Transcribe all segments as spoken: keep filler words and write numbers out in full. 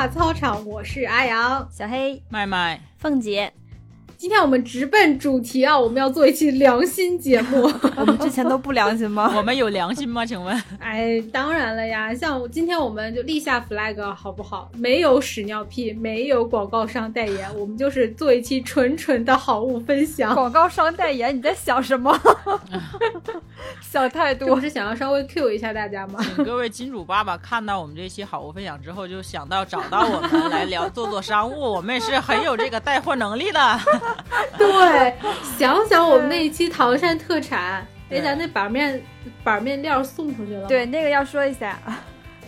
话操场，我是阿阳、小黑、麦麦、凤姐。今天我们直奔主题啊，我们要做一期良心节目。我们之前都不良心吗？我们有良心吗？请问？哎，当然了呀，像今天我们就立下 flag 好不好？没有屎尿屁，没有广告商代言，我们就是做一期纯纯的好物分享。广告商代言，你在想什么？想太多。这不是想要稍微 cue 一下大家吗？请各位金主爸爸看到我们这期好物分享之后，就想到找到我们来聊做做商务，我们也是很有这个带货能力的。对，想想我们那一期唐山特产，哎，咱那板面板面料送出去了。对，那个要说一下。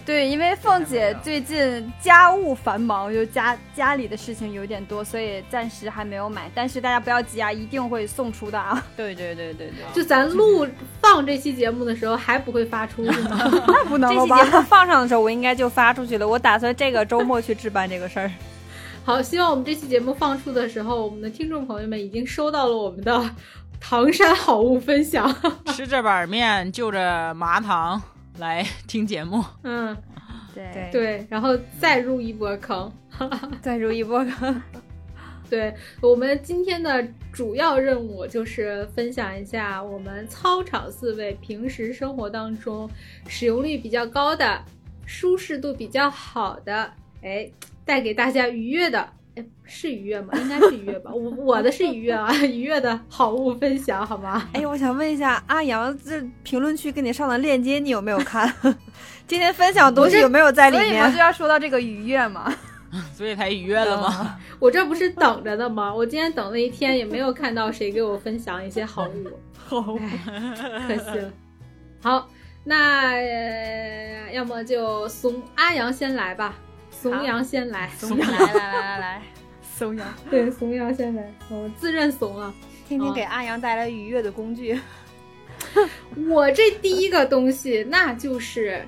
对，因为凤姐最近家务繁忙，就家家里的事情有点多，所以暂时还没有买。但是大家不要急啊，一定会送出的啊。对对对对对，就咱录放这期节目的时候还不会发出去吗？那不能了吧？这期节目放上的时候，我应该就发出去了。我打算这个周末去置办这个事儿。好，希望我们这期节目放出的时候，我们的听众朋友们已经收到了我们的唐山好物分享。吃着板面，就着麻糖来听节目。嗯，对对，然后再入一波坑，再入一波坑。对，我们今天的主要任务就是分享一下我们操场四位平时生活当中使用率比较高的、舒适度比较好的，哎。带给大家愉悦的，哎，是愉悦吗？应该是愉悦吧。我我的是愉悦啊，愉悦的好物分享，好吗？哎，我想问一下，阿阳，这评论区给你上的链接你有没有看？今天分享的东西有没有在里面？所以我就要说到这个愉悦嘛。所以才愉悦了吗？我这不是等着的吗？我今天等了一天也没有看到谁给我分享一些好物，好可惜了。好，那、呃、要么就怂阿阳先来吧。怂羊先来，怂羊来来来来，怂羊对，怂羊先来，我自认怂了。听听给阿阳带来愉悦的工具。我这第一个东西，那就是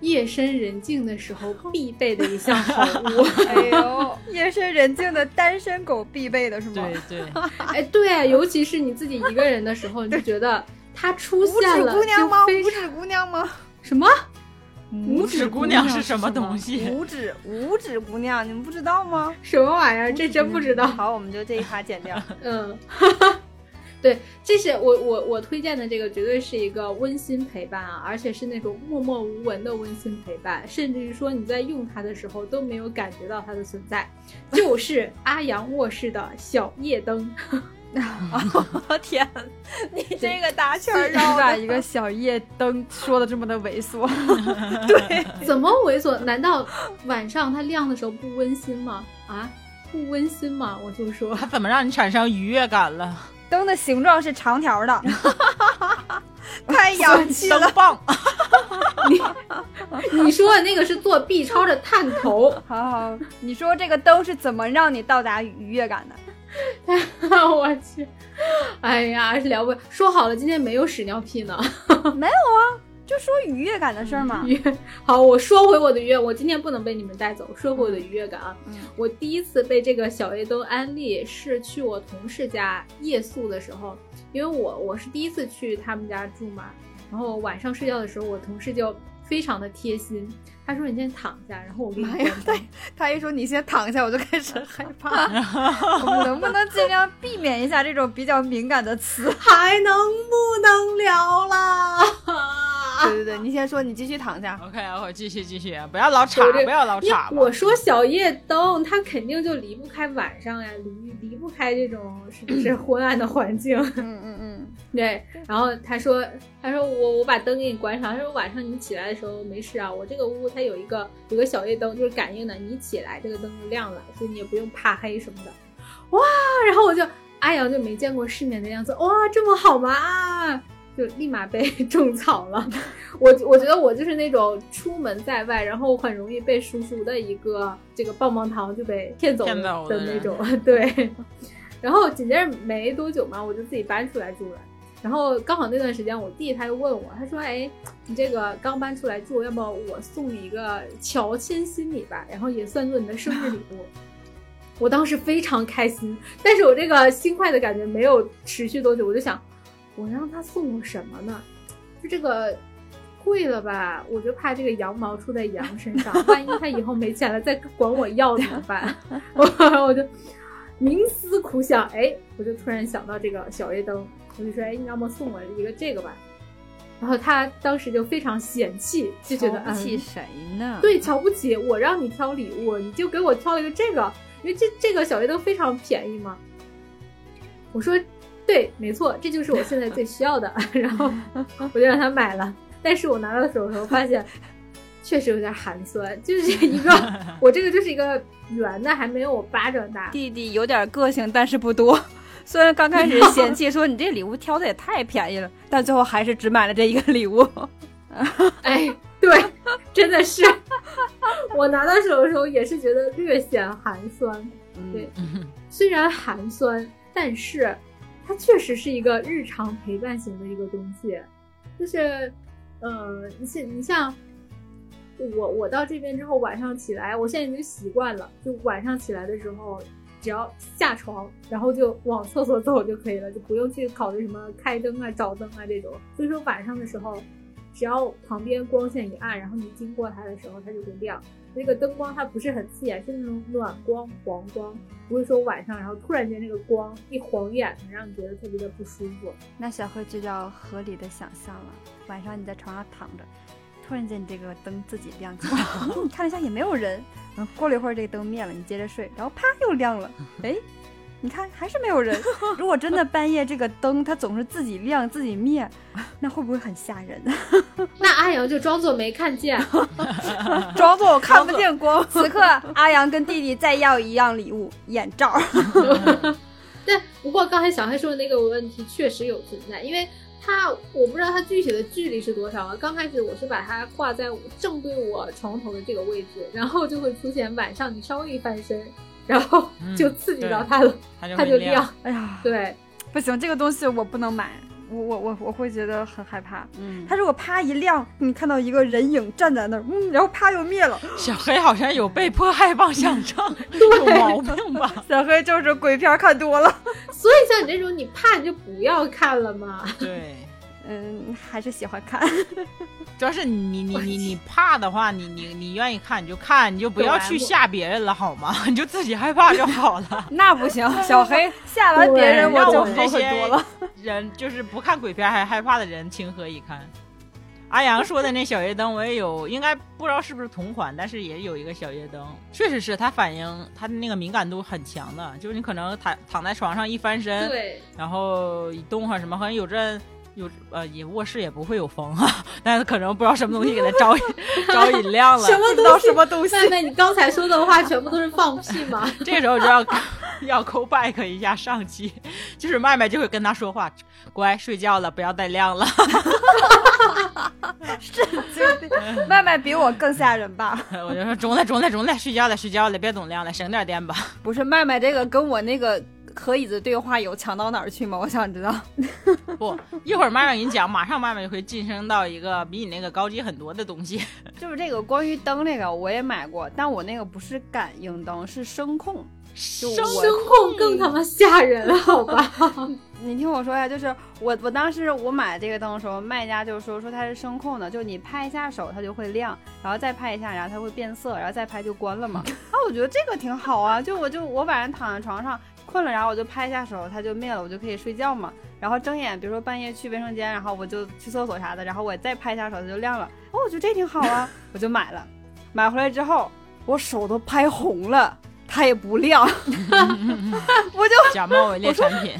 夜深人静的时候必备的一项好物。哎呦，夜深人静的单身狗必备的是吗？对对，哎对，尤其是你自己一个人的时候，你就觉得它出现了，无指姑娘吗？无指姑娘吗？什么？五指姑娘是什么东西？五指五指姑娘，你们不知道吗？什么玩意儿？这真不知道。好，我们就这一趴剪掉。嗯，对，这是我我我推荐的这个，绝对是一个温馨陪伴啊，而且是那种默默无闻的温馨陪伴，甚至于说你在用它的时候都没有感觉到它的存在，就是阿阳卧室的小夜灯。哦、天，你这个打圈绕的，把一个小夜灯说的这么的猥琐。对，怎么猥琐？难道晚上它亮的时候不温馨吗？啊，不温馨吗？我就说它怎么让你产生愉悦感了？灯的形状是长条的，太洋气了。灯棒。你, 你说的那个是做 B 超的探头。好好，你说这个灯是怎么让你到达愉悦感的？我去，哎呀，聊不说好了，今天没有屎尿屁呢。没有啊，就说愉悦感的事儿嘛。好，我说回我的愉悦，我今天不能被你们带走。说回我的愉悦感啊，嗯、我第一次被这个小夜灯安利是去我同事家夜宿的时候，因为我我是第一次去他们家住嘛，然后晚上睡觉的时候，我同事就非常的贴心，他说你先躺下，然后我给你关灯。他一说你先躺下，我就开始害怕。我们能不能尽量避免一下这种比较敏感的词？还能不能聊啦？对对对，你先说，你继续躺下。OK， 我继续继续，不要老岔，不要老岔。我说小夜灯，它肯定就离不开晚上呀，离离不开这种是不是昏暗的环境？嗯嗯嗯，对。然后他说，他说我我把灯给你关上，他说晚上你起来的时候没事啊，我这个屋它有一个有个小夜灯，就是感应的，你起来这个灯就亮了，所以你也不用怕黑什么的。哇，然后我就阿阳就没见过世面的样子，哇，这么好吗？就立马被种草了。我我觉得我就是那种出门在外，然后很容易被叔叔的一个这个棒棒糖就被骗走了的那种。对，然后紧接着没多久嘛，我就自己搬出来住了。然后刚好那段时间，我弟他就问我，他说：“哎，你这个刚搬出来住，要不我送你一个乔迁新礼吧，然后也算做你的生日礼物。”我当时非常开心，但是我这个心快的感觉没有持续多久，我就想。我让他送我什么呢？就这个贵了吧，我就怕这个羊毛出在羊身上，万一他以后没钱了再管我要怎么办？我我就冥思苦想，哎，我就突然想到这个小夜灯，我就说，哎，你要么送我一个这个吧。然后他当时就非常嫌弃，就觉得瞧不起谁呢、嗯、对，瞧不起我，让你挑礼物你就给我挑了一个这个，因为这这个小夜灯非常便宜嘛。我说对，没错，这就是我现在最需要的。然后我就让他买了，但是我拿到手的时候发现确实有点寒酸，就是一个我这个就是一个圆的，还没有我巴掌大。弟弟有点个性，但是不多，虽然刚开始嫌弃说你这礼物挑的也太便宜了，但最后还是只买了这一个礼物。哎，对，真的是，我拿到手的时候也是觉得略显寒酸。对，嗯、虽然寒酸，但是它确实是一个日常陪伴型的一个东西，就是，呃，你像你像我我到这边之后，晚上起来，我现在已经习惯了，就晚上起来的时候。只要下床然后就往厕所走就可以了，就不用去考虑什么开灯啊找灯啊这种。所以说晚上的时候只要旁边光线一暗，然后你经过它的时候它就会亮。那个灯光它不是很刺眼，是那种暖光黄光，不会说晚上然后突然间那个光一晃眼让你觉得特别的不舒服。那小慧就要合理的想象了，晚上你在床上躺着，突然间这个灯自己亮起来，你看了一下也没有人，嗯，过了一会儿这个灯灭了，你接着睡，然后啪又亮了，哎，你看还是没有人。如果真的半夜这个灯它总是自己亮自己灭，那会不会很吓人？那阿阳就装作没看见，装作我看不见光。此刻阿阳跟弟弟再要一样礼物，眼罩。但不过刚才小黑说的那个问题确实有存在，因为。它我不知道它具体的距离是多少啊？刚开始我是把它挂在正对我床头的这个位置，然后就会出现晚上你稍微一翻身，然后就刺激到它了，嗯、它就亮。哎呀，对，不行，这个东西我不能买，我我我我会觉得很害怕。嗯，它如果啪一亮，你看到一个人影站在那儿，嗯，然后啪又灭了。小黑好像有被迫害妄想症，有毛病吧？小黑就是鬼片看多了。所以像你这种你怕你就不要看了嘛。对，嗯，还是喜欢看。主要是你你你你怕的话，你你你愿意看你就看，你就不要去吓别人了好吗？你就自己害怕就好了。那不行，小黑吓完别人我就好很多了。人就是不看鬼片还害怕的人情何以堪？阿阳说的那小夜灯我也有，应该不知道是不是同款，但是也有一个小夜灯，确实是它反应它的那个敏感度很强的，就是你可能躺躺在床上一翻身，对，然后一动会什么，好像有阵。有呃，也卧室也不会有风啊，但是可能不知道什么东西给它招招引亮了，什么东西？什么东西？妹妹，你刚才说的话全部都是放屁吗？这个时候就要要 call back 一下上期，就是妹妹就会跟他说话，乖，睡觉了，不要再亮了。是，妹妹比我更吓人吧？我就说中了，中了，中了，睡觉了，睡觉了，别总亮了，省点电吧。不是，妹妹这个跟我那个。和椅子对话有强到哪儿去吗？我想知道。不，一会儿妈妈给你讲，马上妈妈就会晋升到一个比你那个高级很多的东西。就是这个关于灯那个我也买过，但我那个不是感应灯，是声控。声控更他妈吓人了，好吧？你听我说呀，就是我我当时我买这个灯的时候，卖家就说说它是声控的，就你拍一下手它就会亮，然后再拍一下，然后它会变色，然后再拍就关了嘛。啊，我觉得这个挺好啊，就我就我晚上躺在床上。困了，然后我就拍一下手，它就灭了，我就可以睡觉嘛。然后睁眼，比如说半夜去卫生间，然后我就去厕所啥的，然后我再拍一下手，它就亮了。哦，我觉得这挺好啊，我就买了。买回来之后，我手都拍红了，它也不亮。我就假冒伪劣产品。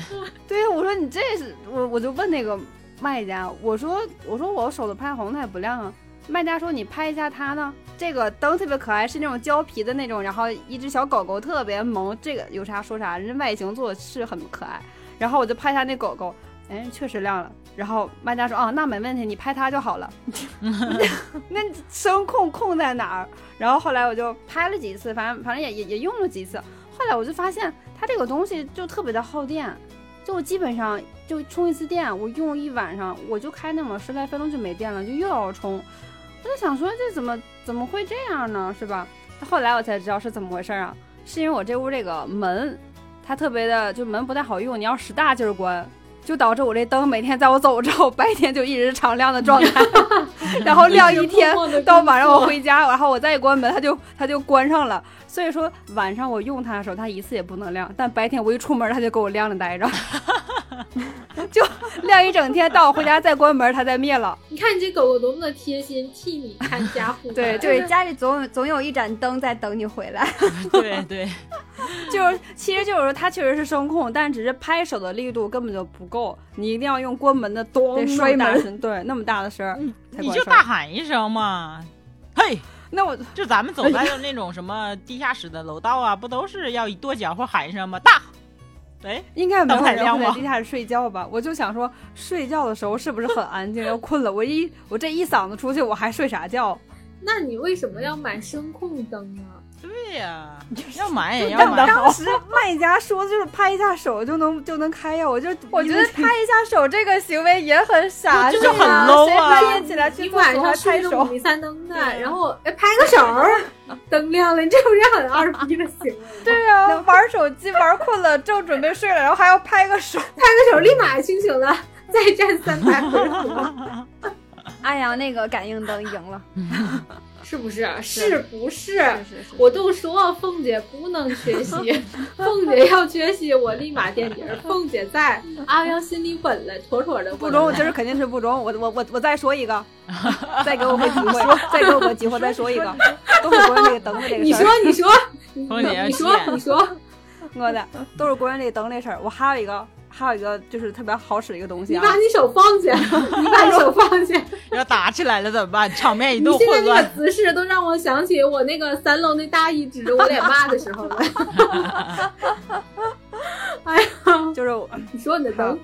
对，我说你这是我，我就问那个卖家，我说我说我手都拍红，它也不亮啊。卖家说你拍一下它呢，这个灯特别可爱，是那种胶皮的那种，然后一只小狗狗特别萌，这个有啥说啥，人外形做的是很可爱。然后我就拍一下那狗狗，哎，确实亮了。然后卖家说啊，那没问题，你拍它就好了。那声控控在哪儿？然后后来我就拍了几次，反正反正也也也用了几次。后来我就发现它这个东西就特别的耗电，就基本上就充一次电，我用一晚上，我就开那么十来分钟就没电了，就又要充。我就想说这怎么怎么会这样呢，是吧？后来我才知道是怎么回事啊，是因为我这屋这个门它特别的，就门不太好用，你要使大劲关就导致我这灯每天在我走之后白天就一直常亮的状态然后亮一天到晚上我回家，然后我再一关门它就它就关上了，所以说晚上我用它的时候它一次也不能亮，但白天我一出门它就给我亮着待着就亮一整天，到我回家再关门它再灭了。你看你这狗狗多么的贴心，替你看家护对对，家里总总有一盏灯在等你回来对对就是其实就是它确实是声控，但只是拍手的力度根本就不够，你一定要用关门的咚摔门，对，那么大的声儿，你就大喊一声嘛，嘿，那我就咱们走在就那种什么地下室的楼道啊，不都是要一跺脚或喊一声吗？大，哎，应该没有人会在地下室睡觉吧？我就想说，睡觉的时候是不是很安静？要困了，我一我这一嗓子出去，我还睡啥觉？那你为什么要买声控灯呢？对呀、啊，要买也要买。当时卖家说就是拍一下手就能就能开呀，我就我觉得拍一下手这个行为也很傻，这就很 low 啊！谁半夜起来去晚上拍手米三灯的，然后哎拍个手，灯亮了，你这不是很二逼的行为？对呀、啊，玩手机玩困了，正准备睡了，然后还要拍个手，拍个手立马清醒了，再站三百回合。阿阳那个感应灯赢了。是不是？是不 是, 是, 是, 是, 是？我都说凤姐不能缺席，凤姐要缺席，我立马垫底。凤姐在，阿阳心里稳了，妥妥的。不中，今儿肯定是不中。我我我我再说一个，再给我个机会，再给我个机会，再说一个。都是国人这个等这个事儿。你说你说，凤姐你说你说，我的都是国人这个等这事儿。我还有一个。还有一个就是特别好使的一个东西、啊、你把你手放下你把手放下要打起来了怎么办？场面一度混乱，你现在那个姿势都让我想起我那个三楼那大姨指着我脸骂的时候了哎呀，就是你说你的灯，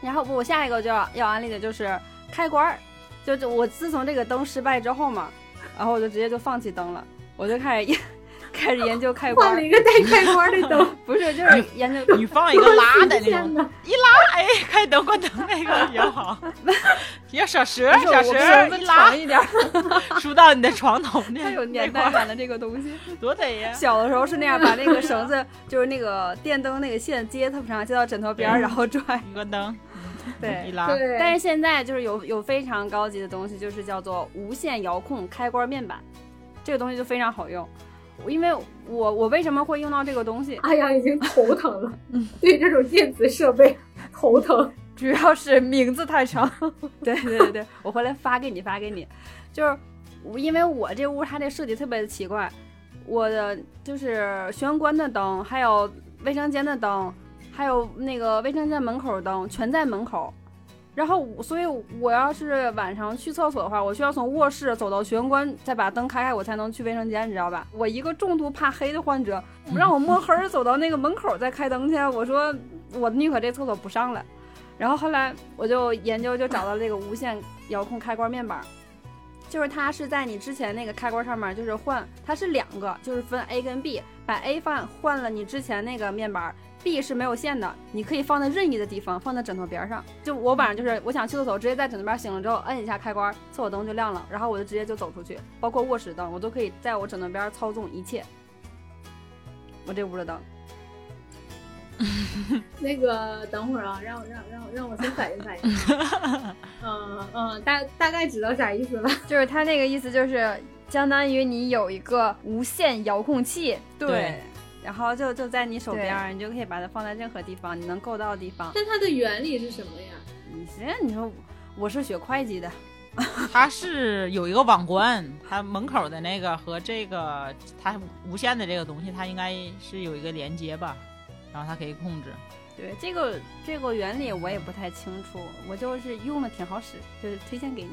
然后我下一个就要要安利的就是开关，就就我自从这个灯失败之后嘛，然后我就直接就放弃灯了，我就开始开始研究开关，换了一个带开关的灯，不是就是研究你放一个拉的那种，一拉哎开灯关灯那个也好，也小蛇小蛇一拉一点，输到你的床头那，它有年代感的这个东西，多得呀！小的时候是那样，把那个绳子就是那个电灯那个线接特别长，接到枕头边然后拽关灯，对，一拉。但是现在就是有有非常高级的东西，就是叫做无线遥控开关面板，这个东西就非常好用。因为我我为什么会用到这个东西？阿阳已经头疼了，对这种电子设备头疼，主要是名字太长。对对对对，我回来发给你发给你。就是因为我这屋它这设计特别的奇怪，我的就是玄关的灯，还有卫生间的灯，还有那个卫生间门口灯，全在门口。然后，所以我要是晚上去厕所的话，我需要从卧室走到玄关，再把灯开开，我才能去卫生间，你知道吧？我一个重度怕黑的患者，让我摸黑走到那个门口再开灯去，我说我宁可这厕所不上了。然后后来我就研究，就找到这个无线遥控开关面板，就是它是在你之前那个开关上面，就是换，它是两个，就是分 A 跟 B， 把 A 放换了你之前那个面板。B 是没有线的，你可以放在任意的地方，放在枕头边上。就我晚上就是我想去厕所，直接在枕头边醒了之后摁一下开关，厕所灯就亮了，然后我就直接就走出去，包括卧室灯我都可以在我枕头边操纵一切。我这屋的灯那个等会儿啊，让我让让让我先反应反应嗯嗯，大大概知道啥意思了，就是他那个意思就是相当于你有一个无线遥控器，对。对，然后就就在你手边，你就可以把它放在任何地方，你能够到的地方。但它的原理是什么呀？你先你说，我是学会计的。它是有一个网关，它门口的那个和这个它无线的这个东西，它应该是有一个连接吧，然后它可以控制。对，这个这个原理我也不太清楚，我就是用的挺好使，就是推荐给你。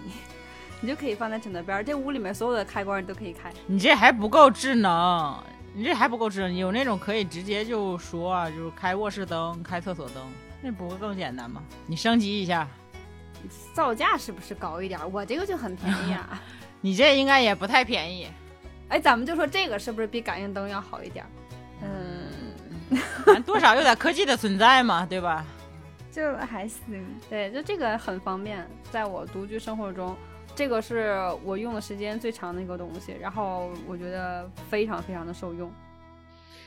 你就可以放在枕头边，这屋里面所有的开关你都可以开。你这还不够智能。你这还不够智能，有那种可以直接就说啊，就是开卧室灯开厕所灯，那不会更简单吗？你升级一下，造价是不是高一点？我这个就很便宜啊你这应该也不太便宜。哎，咱们就说这个是不是比感应灯要好一点？嗯多少有点科技的存在嘛，对吧？就还行，对，就这个很方便，在我独居生活中这个是我用的时间最长的一个东西，然后我觉得非常非常的受用。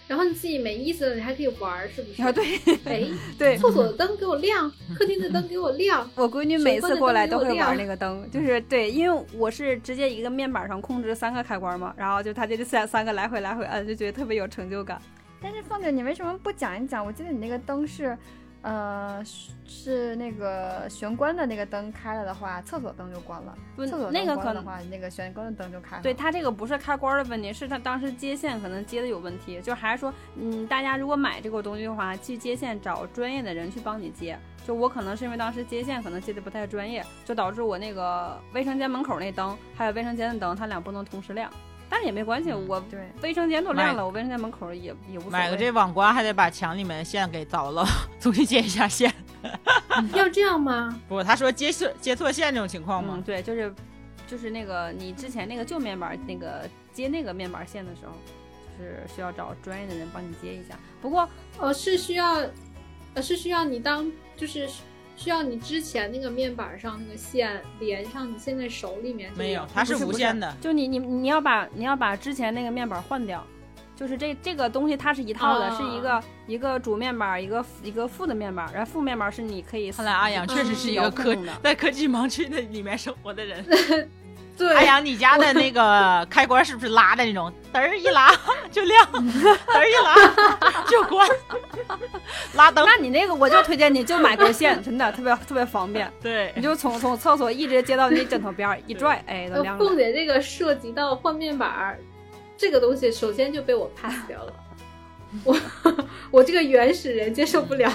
然后你自己没意思了，你还可以玩，是不是？啊，对，哎，对，厕所的灯给我亮，客厅的灯给我亮。我闺女每次过来都会玩那个灯，就是对，因为我是直接一个面板上控制三个开关嘛，然后就她这三三个来回来回按，就觉得特别有成就感。但是凤姐，你为什么不讲一讲？我记得你那个灯是，呃，是那个玄关的那个灯开了的话，厕所灯就关了。厕所灯关了的话，那个、那个玄关的灯就开了。对，它这个不是开关的问题，是它当时接线可能接的有问题。就还是说，嗯，大家如果买这个东西的话，去接线找专业的人去帮你接。就我可能是因为当时接线可能接的不太专业，就导致我那个卫生间门口那灯还有卫生间的灯，它俩不能同时亮。但是也没关系，我卫生间都亮了，我卫生间门口也也无所谓。买个这网瓜还得把墙里面的线给凿了，重新接一下线。要这样吗？不，他说接错接错线这种情况吗？嗯，对，就是就是那个你之前那个旧面板那个接那个面板线的时候，就是需要找专业的人帮你接一下。不过呃是需要呃是需要你当就是。需要你之前那个面板上那个线连上你现在手里面，没有，它是无线的。就你你你要把你要把之前那个面板换掉，就是这这个东西它是一套的，啊、是一个一个主面板，一个一个副的面板，然后副面板是你可以。看来阿阳确实是一个科、嗯、在科技盲区的里面生活的人。对，阿阳，你家的那个开关是不是拉的那种？嘚儿一拉就亮，嘚儿一拉就关，拉灯。那你那个我就推荐你就买根线，真的特别特别方便。对，你就从从厕所一直接到你枕头边一拽，哎，都亮了。凤姐这个涉及到换面板这个东西，首先就被我 pass 掉了。我我这个原始人接受不了。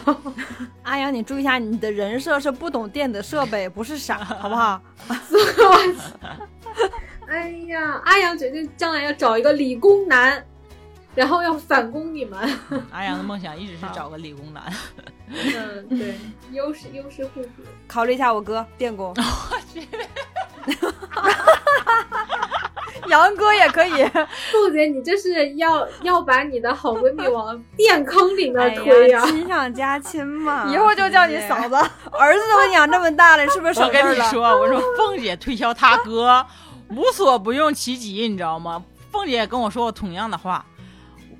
阿阳，你注意一下，你的人设是不懂电子设备，不是傻，好不好？哎呀，阿阳决定将来要找一个理工男，然后要反攻你们。阿阳的梦想一直是找个理工男。嗯，对，优势优势互补。考虑一下我哥电工。我去。杨哥也可以，凤姐，你这是要要把你的好闺蜜往电坑里面推呀、啊！亲、哎、上加亲嘛，以后就叫你嫂子。儿子都养这么大了，是不是省事了？我跟你说，我说凤姐推销她哥，无所不用其极，你知道吗？凤姐也跟我说过同样的话。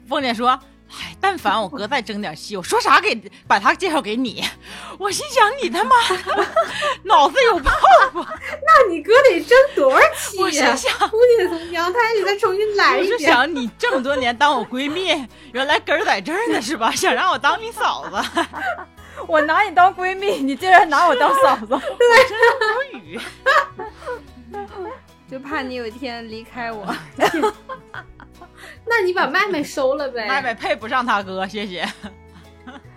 凤姐说：“哎，但凡我哥再争点气，我说啥给把他介绍给你。”我心想你他妈脑子有泡泡。那你哥得争多少气呀？我心想，估计得从阳台里再重新来一遍。我就想你这么多年当我闺蜜，原来根儿在这儿呢是吧？想让我当你嫂子，我拿你当闺蜜，你竟然拿我当嫂子，对我真无语。就怕你有一天离开我。那你把麦麦收了呗，麦麦配不上他哥，谢谢。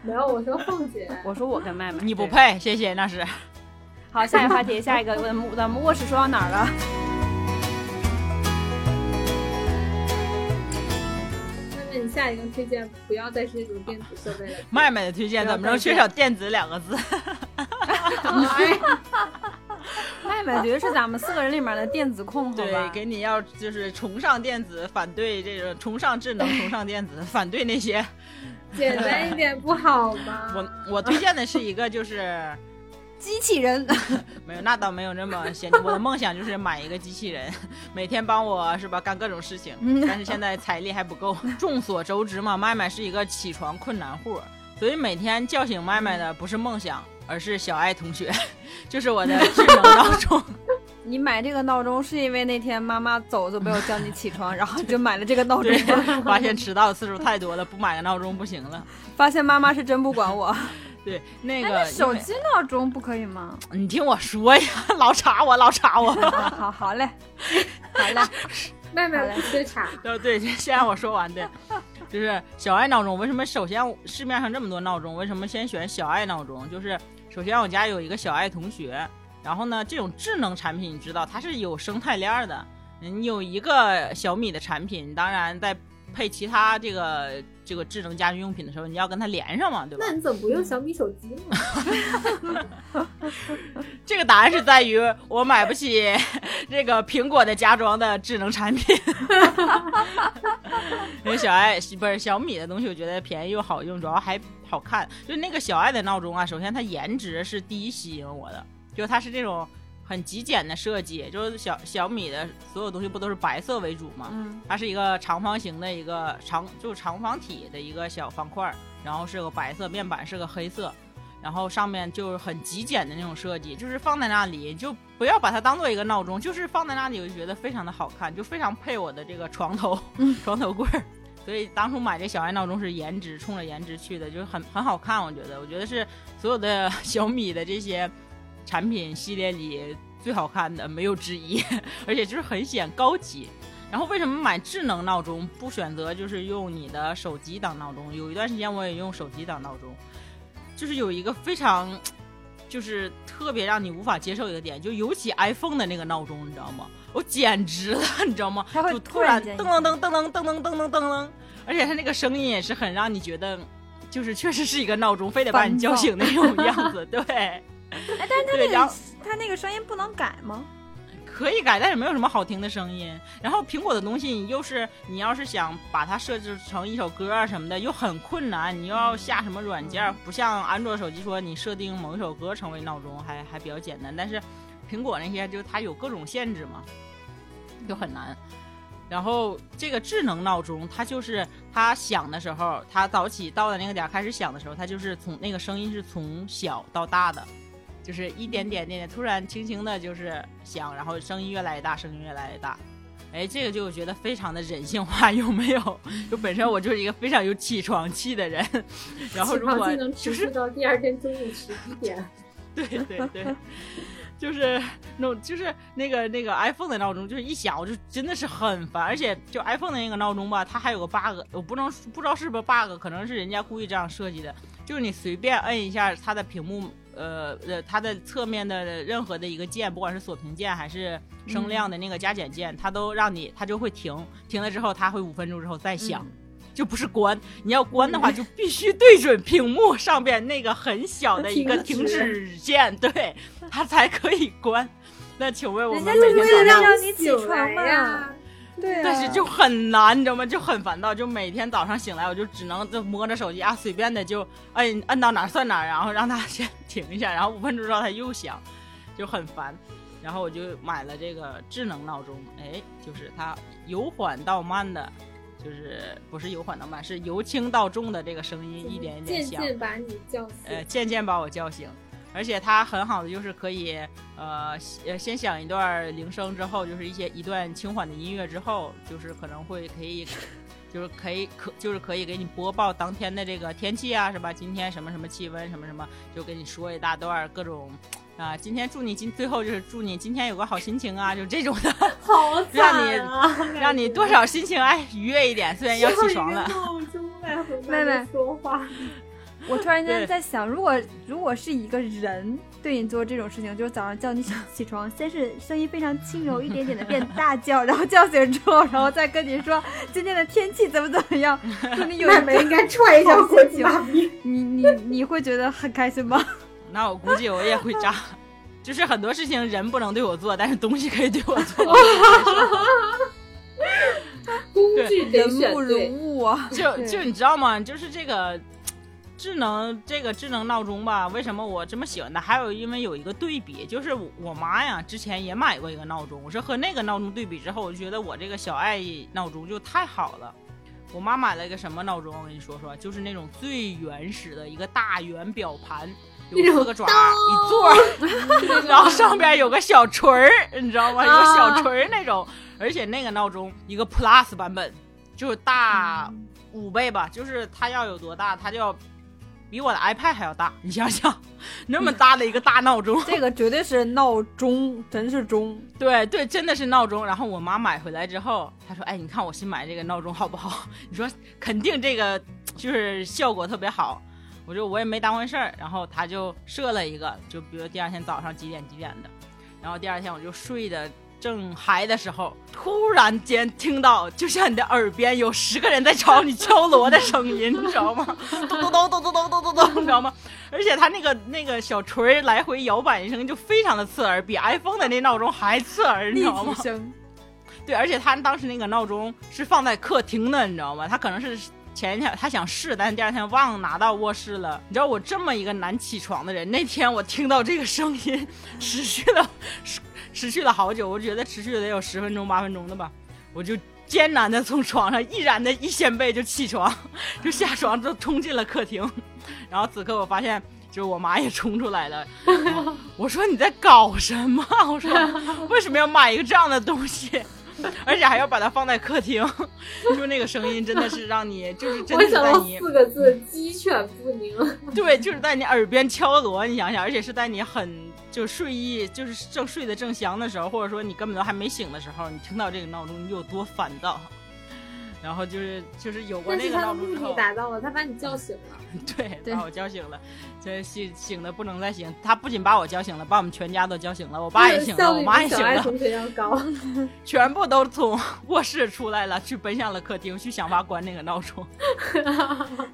没有，我说凤姐，我说我跟麦麦，你不配，谢谢，那是。好，下一个话题，下一个，咱们咱们卧室说到哪儿了？麦麦，你下一个推荐不要再是这种电子设备了。麦麦的推荐怎么能缺少电子两个字？麦麦觉得是咱们四个人里面的电子控，对，给你要就是崇尚电子，反对这种崇尚智能，崇尚电子，反对那些简单一点不好吗？我我推荐的是一个就是机器人，没有，那倒没有那么闲。我的梦想就是买一个机器人，每天帮我是吧干各种事情，但是现在财力还不够。众所周知嘛，麦麦是一个起床困难户，所以每天叫醒麦麦的不是梦想，而是小爱同学，就是我的智能闹钟。你买这个闹钟是因为那天妈妈走就没有叫你起床，然后就买了这个闹钟。发现迟到的次数太多了，不买个闹钟不行了。发现妈妈是真不管我。对，那个、哎、那手机闹钟不可以吗？你听我说呀，老查我，老查我。好好好嘞，好嘞，妹妹不缺查。对对，先让我说完。对。就是小爱闹钟，为什么首先市面上这么多闹钟，为什么先选小爱闹钟？就是首先我家有一个小爱同学，然后呢，这种智能产品你知道它是有生态链的，你有一个小米的产品，当然在配其他这个这个智能家居用品的时候，你要跟它连上嘛，对吧？那你怎么不用小米手机呢？这个答案是在于我买不起这个苹果的家装的智能产品。因为小爱不是小米的东西，我觉得便宜又好用，主要还好看。就那个小爱的闹钟啊，首先它颜值是第一吸引我的，就它是这种很极简的设计，就是小小米的所有东西不都是白色为主吗？嗯，它是一个长方形的一个长就是长方体的一个小方块，然后是个白色面板，是个黑色，然后上面就是很极简的那种设计，就是放在那里就不要把它当做一个闹钟，就是放在那里我就觉得非常的好看，就非常配我的这个床头、嗯、床头柜。所以当初买这小爱闹钟是颜值，冲着颜值去的，就是很很好看。我觉得我觉得是所有的小米的这些产品系列里最好看的，没有之一，而且就是很显高级。然后为什么买智能闹钟不选择就是用你的手机当闹钟？有一段时间我也用手机当闹钟，就是有一个非常就是特别让你无法接受一个点，就尤其 iPhone 的那个闹钟，你知道吗？我简直了，你知道吗？它会突然噔噔噔噔噔噔噔噔噔噔，而且它那个声音也是很让你觉得就是确实是一个闹钟，非得把你叫醒那种样子。对，哎，但是它那个它那个声音不能改吗？可以改，但是没有什么好听的声音。然后苹果的东西，你又是你要是想把它设置成一首歌啊什么的，又很困难，你又要下什么软件，不像安卓手机说你设定某一首歌成为闹钟还还比较简单，但是苹果那些就它有各种限制嘛，就很难。然后这个智能闹钟，它就是它响的时候，它早起到的那个点开始响的时候，它就是从那个声音是从小到大的。就是一点点点点突然轻轻的就是响，然后声音越来越大，声音越来越大。哎，这个就觉得非常的人性化，有没有？就本身我就是一个非常有起床气的人，然后如果就是到第二天中午十一点，对对对，就是那就是那个那个 iPhone 的闹钟，就是一响我就真的是很烦，而且就 iPhone 的那个闹钟吧，它还有个 bug， 我不能不知道是不是 bug， 可能是人家故意这样设计的，就是你随便摁一下它的屏幕。呃它的侧面的任何的一个键，不管是锁屏键还是声量的那个加减键，它都让你它就会停，停了之后它会五分钟之后再响、嗯、就不是关，你要关的话就必须对准屏幕上边那个很小的一个停止键，对，它才可以关。那请问我们每天早上让你起床嘛？对、啊、但是就很难，你知道吗？就很烦躁，就每天早上醒来我就只能就摸着手机啊，随便的就摁摁到哪算哪，然后让它先停一下，然后五分钟之后它又响，就很烦。然后我就买了这个智能闹钟，哎，就是它由缓到慢的，就是不是由缓到慢，是由轻到重的这个声音一点一点响，渐渐把你叫醒，呃，渐渐把我叫醒。而且它很好的就是可以呃先响一段铃声之后，就是一些一段轻缓的音乐之后，就是可能会可以就是可以可就是可以给你播报当天的这个天气啊，是吧？今天什么什么气温什么什么，就给你说一大段各种啊、呃、今天祝你今最后就是祝你今天有个好心情啊，就这种的，好惨啊，让你让你多少心情哎愉悦一点，虽然要起床了。妹妹说话。我突然间在想，如果如果是一个人对你做这种事情，就是早上叫你起床，先是声音非常轻柔，一点点的变大叫，然后叫醒之后，然后再跟你说今天的天气怎么怎么样，说你有妹妹应该踹一脚过去吧，你你你会觉得很开心吗？那我估计我也会炸，就是很多事情人不能对我做，但是东西可以对我做。工具得选对，人不如物啊！就就你知道吗？就是这个。智能这个智能闹钟吧，为什么我这么喜欢它？还有因为有一个对比，就是我妈呀之前也买过一个闹钟，我是和那个闹钟对比之后，我就觉得我这个小爱闹钟就太好了。我妈买了一个什么闹钟？我跟你说说，就是那种最原始的一个大圆表盘，有四个爪一座，然后上边有个小锤儿，你知道吗？有个小锤那种，而且那个闹钟一个 plus 版本，就是大五倍吧，就是它要有多大，它就要。比我的 iPad 还要大，你想想那么大的一个大闹钟、嗯、这个绝对是闹钟，真是钟，对对，真的是闹钟。然后我妈买回来之后她说，哎，你看我新买这个闹钟好不好？你说肯定这个就是效果特别好。我说我也没当回事儿，然后她就设了一个，就比如第二天早上几点几点的，然后第二天我就睡的正嗨的时候，突然间听到就像你的耳边有十个人在朝你敲锣的声音，你知道吗？咚咚咚咚咚咚咚咚，你知道吗？而且它那个那个小锤来回摇摆的声音就非常的刺耳，比 iPhone 的那闹钟还刺耳，你知道吗？对，而且它当时那个闹钟是放在客厅的，你知道吗？它可能是前一天他想试，但是第二天忘了拿到卧室了。你知道我这么一个难起床的人，那天我听到这个声音持续了持续了好久，我觉得持续了得有十分钟八分钟的吧，我就艰难的从床上毅然的一掀被就起床，就下床就冲进了客厅。然后此刻我发现就我妈也冲出来了，我说你在搞什么，我说为什么要买一个这样的东西，而且还要把它放在客厅，就那个声音真的是让你就是真的在你四个字鸡犬不宁，对，就是在你耳边敲锣，你想想，而且是在你很就睡意就是正睡得正香的时候，或者说你根本都还没醒的时候，你听到这个闹钟你有多烦躁。然后就是就是有过那个闹钟之后，他达到了，他把你叫醒了，对，对把我叫醒了，这醒醒的不能再醒。他不仅把我叫醒了，把我们全家都叫醒了，我爸也醒了，我妈也醒了，同学要高，全部都从卧室出来了，去奔向了客厅，去想法关那个闹钟。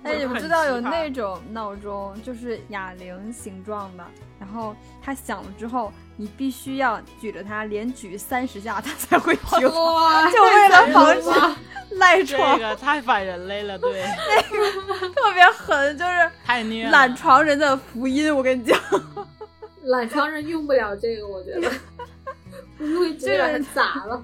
哎，你们知道有那种闹钟，就是哑铃形状的，然后它响了之后，你必须要举着它连举三十下，它才会停，就为了防止赖床。这个太反人类了，对，那个特别狠，就是太虐了，懒床人的福音，我跟你讲。懒床人用不了这个，我觉得，因为这个咋了？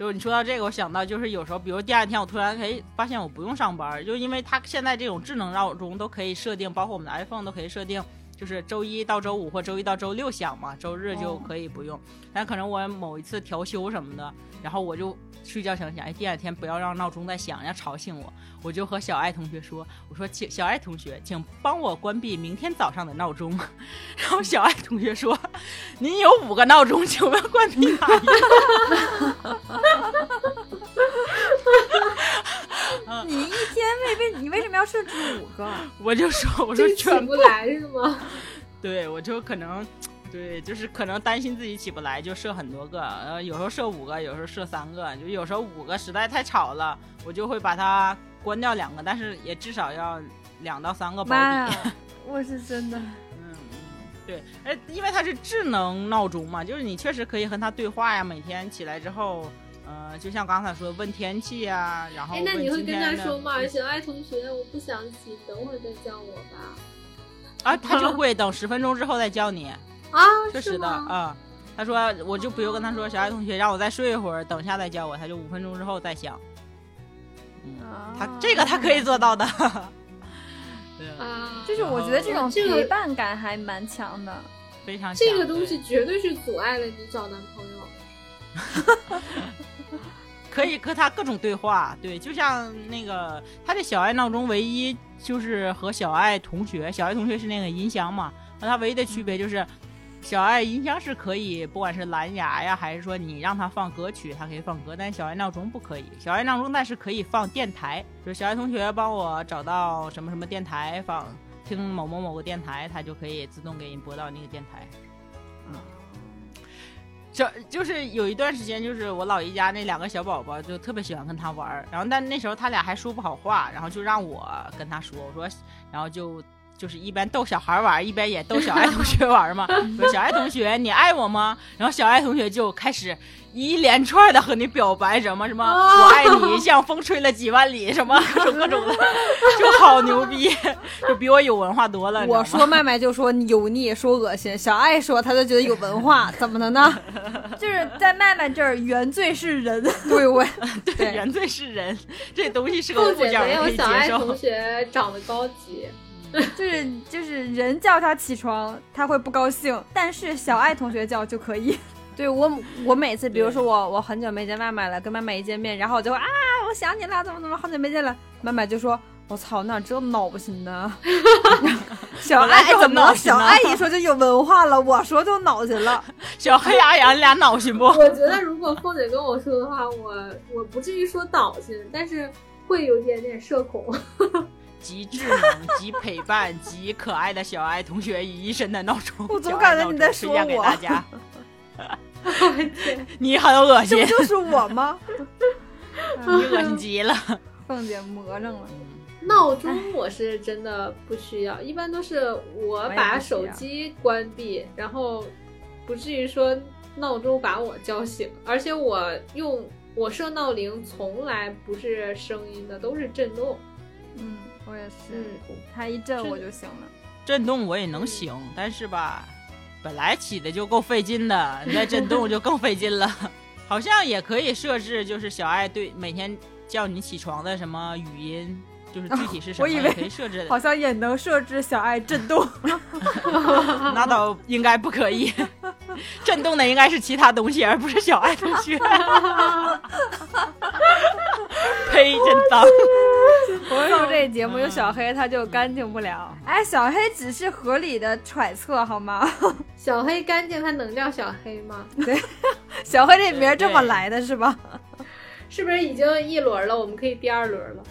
就你说到这个，我想到就是有时候，比如第二天我突然可以发现我不用上班，就因为它现在这种智能闹钟都可以设定，包括我们的 iPhone 都可以设定，就是周一到周五或周一到周六响嘛，周日就可以不用。但可能我某一次调休什么的，然后我就睡觉想想，哎，第二天不要让闹钟再响，要吵醒我，我就和小爱同学说，我说请小爱同学，请帮我关闭明天早上的闹钟。然后小爱同学说，您有五个闹钟，请问关闭哪一个？你一天没被你为什么要设置五个？我就说，我说全部来是吗？对，我就可能。对，就是可能担心自己起不来，就设很多个，呃，有时候设五个，有时候设三个，就有时候五个实在太吵了，我就会把它关掉两个，但是也至少要两到三个保底。我是真的，嗯，对，哎，因为它是智能闹钟嘛，就是你确实可以和它对话呀，每天起来之后。呃，就像刚才说的问天气啊，然后问今天的。哎，那你会跟他说吗？小爱同学，我不想起，等会儿再叫我吧。啊，他就会等十分钟之后再叫你。啊，确实的啊、嗯。他说，我就不用跟他说，小爱同学让我再睡一会儿，等下再叫我，他就五分钟之后再响。嗯，啊、他这个他可以做到的。对啊，就是我觉得这种陪伴感还蛮强的，非常强。这个东西绝对是阻碍了你找男朋友。可以和他各种对话，对，就像那个他的小爱闹钟唯一就是和小爱同学，小爱同学是那个音箱嘛，那他唯一的区别就是小爱音箱是可以不管是蓝牙呀还是说你让他放歌曲他可以放歌，但小爱闹钟不可以，小爱闹钟但是可以放电台，就是小爱同学帮我找到什么什么电台放听某某某个电台，他就可以自动给你播到那个电台。这就是有一段时间，就是我老姨家那两个小宝宝就特别喜欢跟他玩，然后但那时候他俩还说不好话，然后就让我跟他说，我说，然后就就是一边逗小孩玩，一边也逗小爱同学玩嘛。说小爱同学，你爱我吗？然后小爱同学就开始一连串的和你表白，什么什么，我爱你，像风吹了几万里，什么各种各种的，就好牛逼，就比我有文化多了。我说麦麦就说你油腻，说恶心，小爱说他就觉得有文化，怎么的呢？就是在麦麦这儿，原罪是人，对我对，对原罪是人，这东西是个物件，没有小爱同学长得高级。就是就是人叫他起床他会不高兴，但是小爱同学叫就可以。对，我我每次比如说我我很久没见麦麦了，跟麦麦一见面，然后我就啊我想你了，怎么怎么好久没见了，麦麦就说我操哪这么闹不行呢。小爱怎么小爱一说就有文化了，我说就脑筋了，小黑阿阳俩脑筋不？我觉得如果凤姐跟我说的话，我我不至于说脑筋，但是会有点点社恐。集智能集陪伴集可爱的小爱同学于一身的闹钟，我总感觉你在说我。你很恶心，这不就是我吗？你恶心极了，凤姐魔怔了。闹钟我是真的不需要，一般都是我把手机关闭，然后不至于说闹钟把我叫醒，而且我用我设闹铃从来不是声音的，都是震动。嗯，我也是、嗯、它一震我就醒了。震动我也能醒、嗯、但是吧本来起的就够费劲的，你再震动就更费劲了。好像也可以设置就是小爱对每天叫你起床的什么语音，就是具体是什么也可以设置的、哦、好像也能设置小爱震动。那倒应该不可以，震动的应该是其他东西而不是小爱同学。呸，真脏。我做这节目有小黑他就干净不了。哎，小黑只是合理的揣测好吗？小黑干净他能叫小黑吗？对，小黑这名这么来的是吧？是不是已经一轮了，我们可以第二轮了。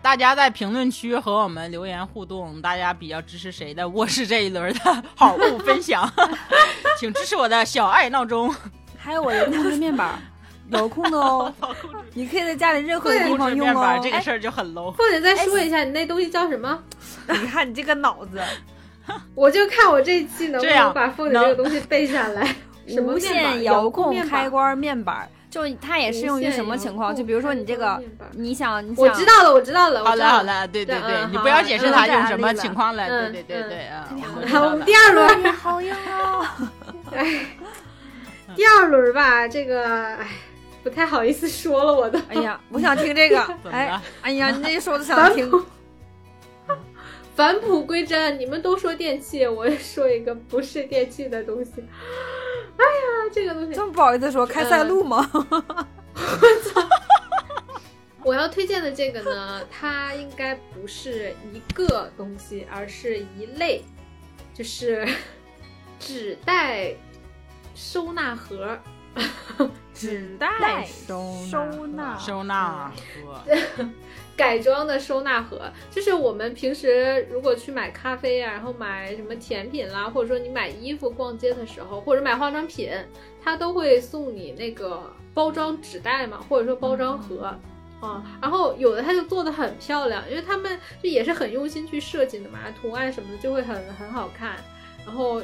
大家在评论区和我们留言互动，大家比较支持谁的卧室这一轮的好物分享。请支持我的小爱闹钟，还有我的空中面板。有空的哦，你可以在家里任何地方用哦。面板这个事儿就很 low。或者再说一下，你那东西叫什么？你看你这个脑子，我就看我这一期能不能把凤姐这个东西背下来。无线遥控开关面板。就它也适用于什么情况？就比如说你这个，你想，你想，我知道了，我知道了。好了好了，对对对，你不要解释它用什么情况了，对对对对啊。好，我们第二轮，好用哦。哎，第二轮吧，这个哎，不太好意思说了我的。哎呀，我想听这个。哎，哎呀，你这一说我都想听。返璞归真，你们都说电器，我说一个不是电器的东西。哎呀，这个东西这么不好意思说，开塞露吗？嗯、我要推荐的这个呢，它应该不是一个东西，而是一类，就是纸袋收纳盒。纸袋收纳收纳盒，改装的收纳盒，就是我们平时如果去买咖啡啊，然后买什么甜品啦，或者说你买衣服逛街的时候，或者买化妆品，它都会送你那个包装纸袋嘛，或者说包装盒、嗯啊、然后有的它就做得很漂亮，因为他们这也是很用心去设计的嘛，图案什么的就会很很好看，然后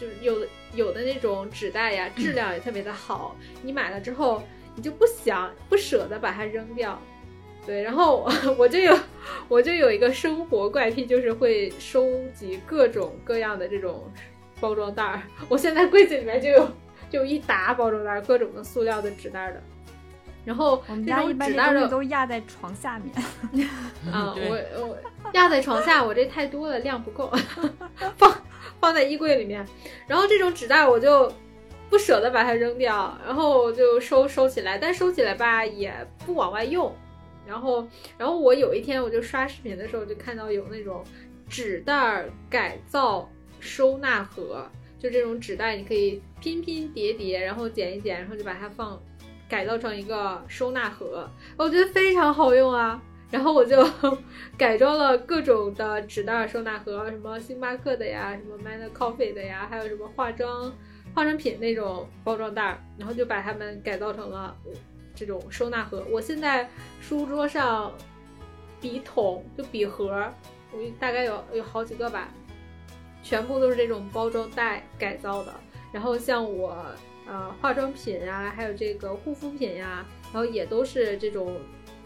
就是有的有的那种纸袋呀，质量也特别的好，你买了之后你就不想不舍得把它扔掉。对，然后我就有我就有一个生活怪癖，就是会收集各种各样的这种包装袋。我现在柜子里面就有就一沓包装袋，各种的塑料的纸袋的。然后我们家一般东西都压在床下面啊、嗯，我我压在床下，我这太多了，量不够，放放在衣柜里面。然后这种纸袋我就不舍得把它扔掉，然后就收收起来，但收起来吧也不往外用。然后然后我有一天我就刷视频的时候就看到有那种纸袋改造收纳盒，就这种纸袋你可以拼拼叠叠，然后剪一剪，然后就把它放。改造成一个收纳盒，我觉得非常好用啊。然后我就改装了各种的纸袋收纳盒，什么星巴克的呀，什么 Manner Coffee 的呀，还有什么化妆化妆品那种包装袋，然后就把它们改造成了这种收纳盒。我现在书桌上笔筒就笔盒，我大概有有好几个吧，全部都是这种包装袋改造的。然后像我呃，化妆品啊，还有这个护肤品呀、啊，然后也都是这种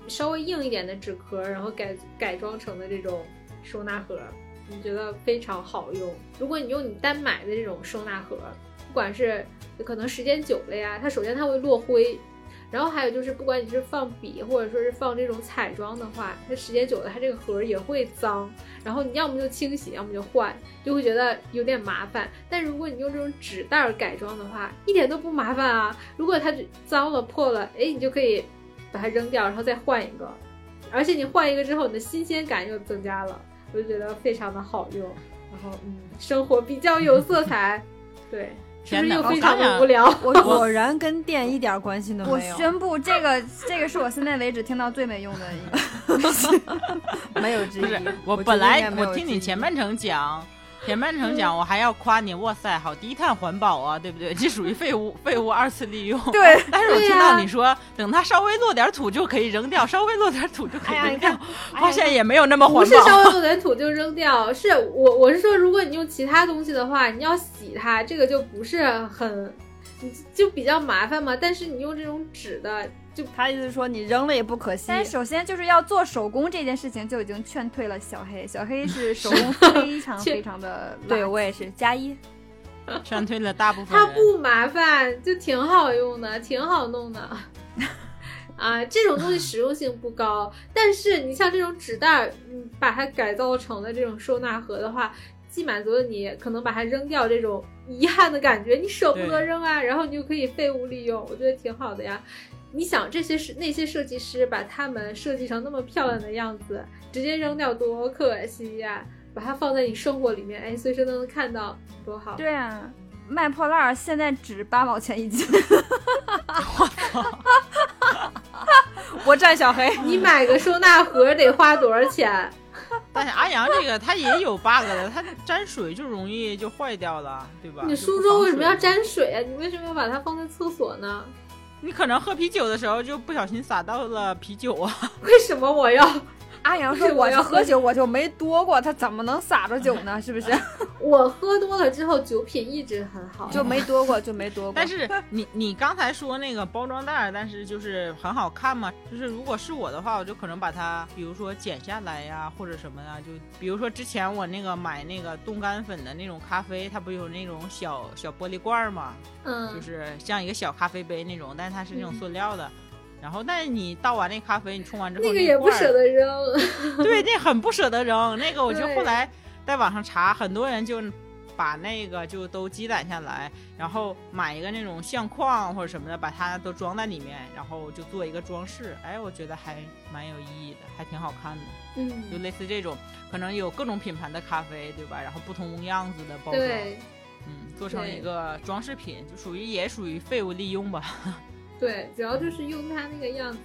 稍微硬一点的纸壳，然后改改装成的这种收纳盒，你觉得非常好用。如果你用你单买的这种收纳盒，不管是可能时间久了呀，它首先它会落灰，然后还有就是不管你是放笔或者说是放这种彩妆的话，它时间久了它这个盒也会脏，然后你要么就清洗，要么就换，就会觉得有点麻烦。但如果你用这种纸袋改装的话，一点都不麻烦啊。如果它脏了破了，哎，你就可以把它扔掉，然后再换一个，而且你换一个之后你的新鲜感又增加了，我就觉得非常的好用。然后嗯，生活比较有色彩。对，是不是又非常的无聊？我果然跟电一点关系都没有。我宣布，这个这个是我现在为止听到最没用的一个，没有之一。不是，我本来 我, 我听你前半程讲，前半程讲我还要夸你，哇塞，好低碳环保啊，对不对？这属于废物废物二次利用。对。但是我听到你说，啊、等它稍微落点土就可以扔掉，稍微落点土就可以扔掉，哎、发现也没有那么环保。不是稍微落点土就扔掉，是我我是说，如果你用其他东西的话，你要洗它，这个就不是很，就比较麻烦嘛。但是你用这种纸的，就他意思说你扔了也不可惜。但首先就是要做手工这件事情就已经劝退了小黑，小黑是手工非常非常的对，我也是加一，劝退了大部分人。他不麻烦，就挺好用的，挺好弄的啊，这种东西实用性不高，但是你像这种纸袋，嗯，把它改造成了这种收纳盒的话，既满足了你可能把它扔掉这种遗憾的感觉，你舍不得扔啊，然后你就可以废物利用，我觉得挺好的呀。你想这些那些设计师把它们设计成那么漂亮的样子，直接扔掉多可惜呀！把它放在你生活里面，哎，随时都能看到，多好。对啊，卖破烂现在只八毛钱一斤。我操！我站小黑，你买个收纳盒得花多少钱？但是阿阳这个它也有 bug 的，它沾水就容易就坏掉了，对吧？你书桌为什么要沾水啊？你为什么要把它放在厕所呢？你可能喝啤酒的时候就不小心洒到了啤酒啊。为什么我要？阿阳说我要喝酒我就没多过，他怎么能洒着酒呢？是不是我喝多了之后酒品一直很好，就没多过就没多过但是你你刚才说那个包装袋，但是就是很好看嘛，就是如果是我的话，我就可能把它比如说剪下来呀、啊、或者什么呀、啊、就比如说之前我那个买那个冻干粉的那种咖啡，它不有那种小小玻璃罐嘛，嗯，就是像一个小咖啡杯那种，但是它是那种塑料的、嗯，然后但是你倒完那咖啡你冲完之后那个也不舍得扔对，那很不舍得扔那个，我就后来在网上查，很多人就把那个就都积攒下来，然后买一个那种相框或者什么的，把它都装在里面，然后就做一个装饰。哎，我觉得还蛮有意义的，还挺好看的。嗯，就类似这种可能有各种品牌的咖啡，对吧？然后不同样子的包装，对，嗯，做成一个装饰品，就属于也属于废物利用吧。对，主要就是用它那个样子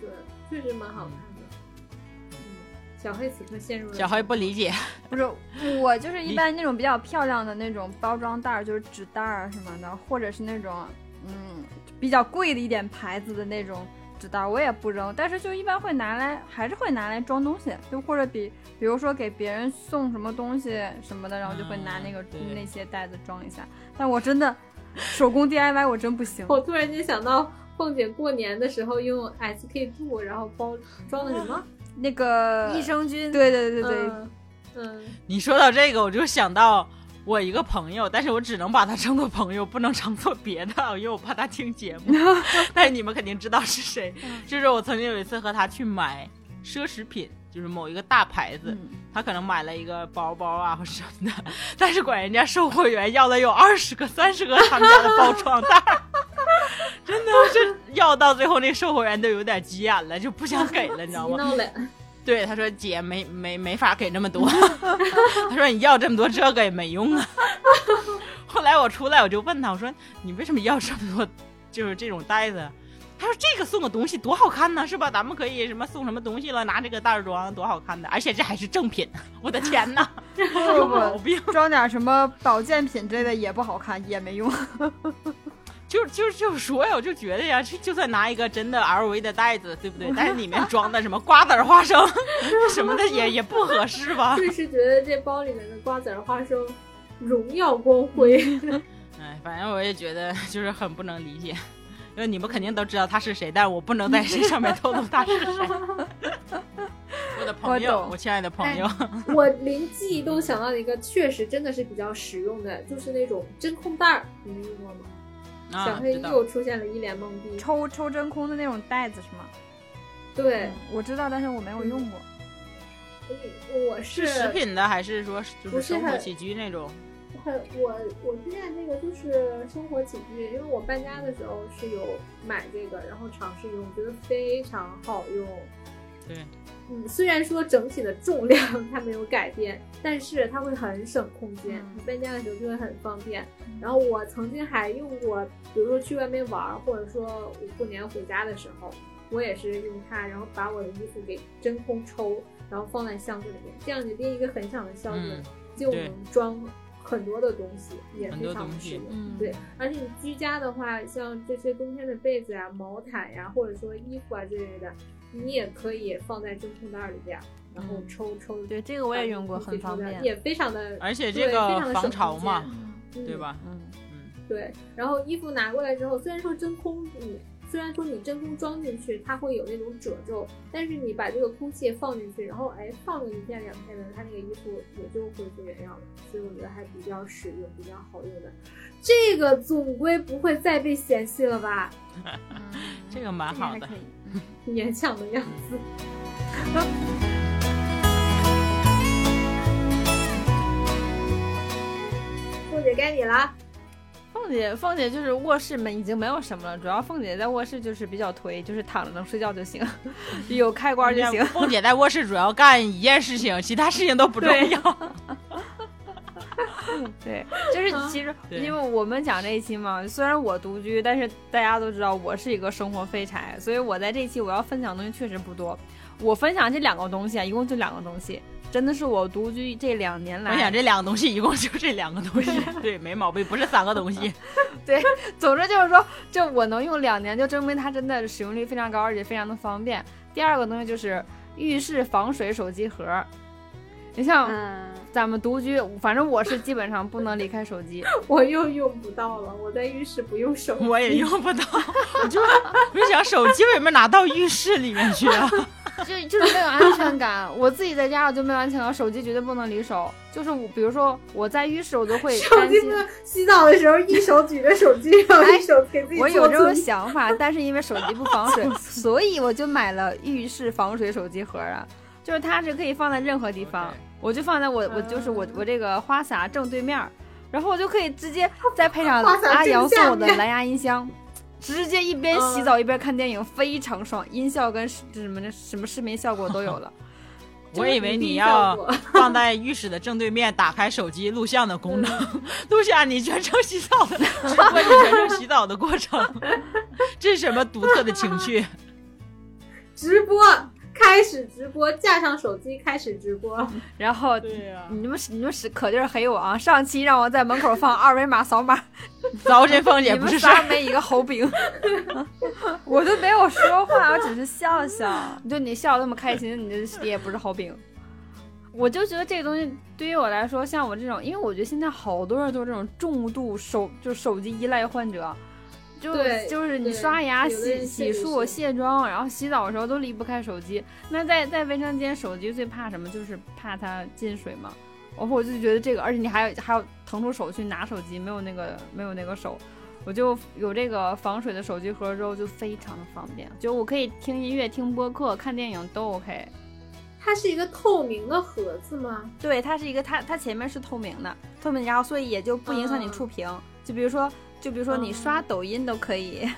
确实蛮好看的、嗯、小黑此刻陷入了，小黑不理解，不是我就是一般那种比较漂亮的那种包装袋，就是纸袋什么的，或者是那种嗯比较贵的一点牌子的那种纸袋，我也不扔，但是就一般会拿来，还是会拿来装东西，就或者比比如说给别人送什么东西什么的，然后就会拿那个、嗯、那些袋子装一下。但我真的手工 D I Y 我真不行。我突然间想到凤姐过年的时候用 S K 二 然后包装的什么、嗯、那个益生菌，对对对对对、嗯嗯、你说到这个我就想到我一个朋友，但是我只能把他称作朋友，不能称作别的，因为我怕他听节目但是你们肯定知道是谁、嗯、就是我曾经有一次和他去买奢侈品，就是某一个大牌子、嗯、他可能买了一个包包啊或什么的，但是管人家售货员要了有二十个三十个他们家的包装袋真的是要到最后那售货员都有点急眼了，就不想给了，你知道吗？对，他说姐没没没法给这么多他说你要这么多这个也没用啊后来我出来我就问他，我说你为什么要这么多就是这种袋子？他说这个送个东西多好看呢，是吧？咱们可以什么送什么东西了，拿这个袋装多好看的，而且这还是正品，我的天哪有毛病，装点什么保健品之类的也不好看，也没用就就就说呀，我就觉得呀，就算拿一个真的 L V 的袋子，对不对？但是里面装的什么瓜子儿、花生什么的也也不合适吧？就是觉得这包里面的瓜子儿、花生荣耀光辉。哎，反正我也觉得就是很不能理解，因为你们肯定都知道他是谁，但我不能在谁上面透露他是谁。我的朋友， 我, 我亲爱的朋友，哎、我灵机一动想到一个，确实真的是比较实用的，就是那种真空袋儿，你们用过吗？小黑又出现了一脸懵逼、啊、抽抽真空的那种袋子是吗？对、嗯、我知道，但是我没有用过、嗯、我 是, 是食品的还是说就是生活起居那种？我我推荐这个就是生活起居，因为我搬家的时候是有买这个，然后尝试用，觉得非常好用。对，嗯，虽然说整体的重量它没有改变，但是它会很省空间，你搬家的时候就会很方便。然后我曾经还用过，比如说去外面玩，或者说我过年回家的时候，我也是用它，然后把我的衣服给真空抽，然后放在箱子里面，这样你拎一个很小的箱子、嗯、就能装很多的东西，也非常实用、嗯、对。而且你居家的话，像这些冬天的被子啊、毛毯呀、啊，或者说衣服啊之类的，你也可以放在真空袋里边，然后抽、嗯、抽。对，这个我也用过，很方便，也非常的，而且这个防潮嘛，对吧？嗯嗯，对。然后衣服拿过来之后，虽然说真空，你虽然说你真空装进去它会有那种褶皱，但是你把这个空气放进去，然后哎放了一片两片的，它那个衣服也就恢复原样了，所以我觉得还比较实用，比较好用的。这个总归不会再被嫌弃了吧？这个蛮好的，勉强的样子。凤姐该你了。凤姐，凤姐就是卧室门已经没有什么了，主要凤姐在卧室就是比较颓，就是躺着能睡觉就行，有开关就行。凤姐在卧室主要干一件事情，其他事情都不重要。对，就是其实因为我们讲这一期嘛，虽然我独居，但是大家都知道我是一个生活废柴，所以我在这一期我要分享的东西确实不多。我分享这两个东西啊，一共就两个东西，真的是我独居这两年来分享这两个东西，一共就这两个东西。对，没毛病，不是三个东西。对，总之就是说，这我能用两年，就证明它真的使用率非常高，而且非常的方便。第二个东西就是浴室防水手机盒。你像咱们独居，反正我是基本上不能离开手机。我又用不到了，我在浴室不用手机，我也用不到。我就我想手机为什么拿到浴室里面去啊？就就是没有安全感。我自己在家我就没有安全感，手机绝对不能离手。就是我比如说我在浴室我就会手机不能洗澡的时候一手举着手机然后一手给自己做。我有这种想法，但是因为手机不防水，所以我就买了浴室防水手机盒啊，就是它是可以放在任何地方。我就放在我我就是我我这个花洒正对面，然后我就可以直接再配上阿阳送我的蓝牙音箱，直接一边洗澡一边看电影，非常爽，音效跟什么什么视频效果都有了。我以为你要放在浴室的正对面，打开手机录像的功能，录下你全程洗澡的，直播你全程洗澡的过程，这是什么独特的情趣？直播。开始直播，架上手机开始直播，然后对、啊、你们你们可就是黑我啊！上期让我在门口放二维码扫码，糟践凤姐不是事儿，你们仨没一个猴饼，我就没有说话，我只是笑笑。就你笑那么开心，你这也不是猴饼。我就觉得这个东西对于我来说，像我这种，因为我觉得现在好多人都是这种重度手就手机依赖患者。就就是你刷牙洗洗漱卸妆然后洗澡的时候都离不开手机。那在在卫生间手机最怕什么？就是怕它进水嘛。我我就觉得这个，而且你还有还有腾出手去拿手机，没有那个没有那个手。我就有这个防水的手机盒之后就非常的方便，就我可以听音乐听播客看电影都 OK。它是一个透明的盒子吗？对，它是一个它它前面是透明的透明，然后所以也就不影响你触屏、嗯、就比如说就比如说你刷抖音都可以、嗯、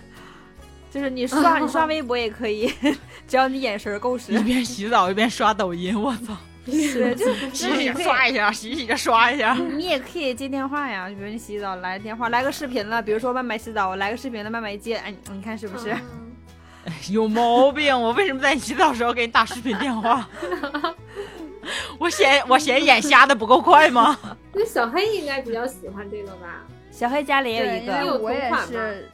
就是你刷、嗯、你刷微博也可以、嗯、只要你眼神够使，一边洗澡一边刷抖音，我操，对，就洗洗刷一下洗洗就刷一下。你也可以接电话呀，比如你洗澡来电话来个视频了，比如说慢慢洗澡我来个视频了慢慢接，哎，你看是不是、嗯、有毛病？我为什么在你洗澡的时候给你打视频电话？我嫌我嫌眼瞎的不够快吗？那小黑应该比较喜欢这个吧？小黑家里也有一个，因为我也是，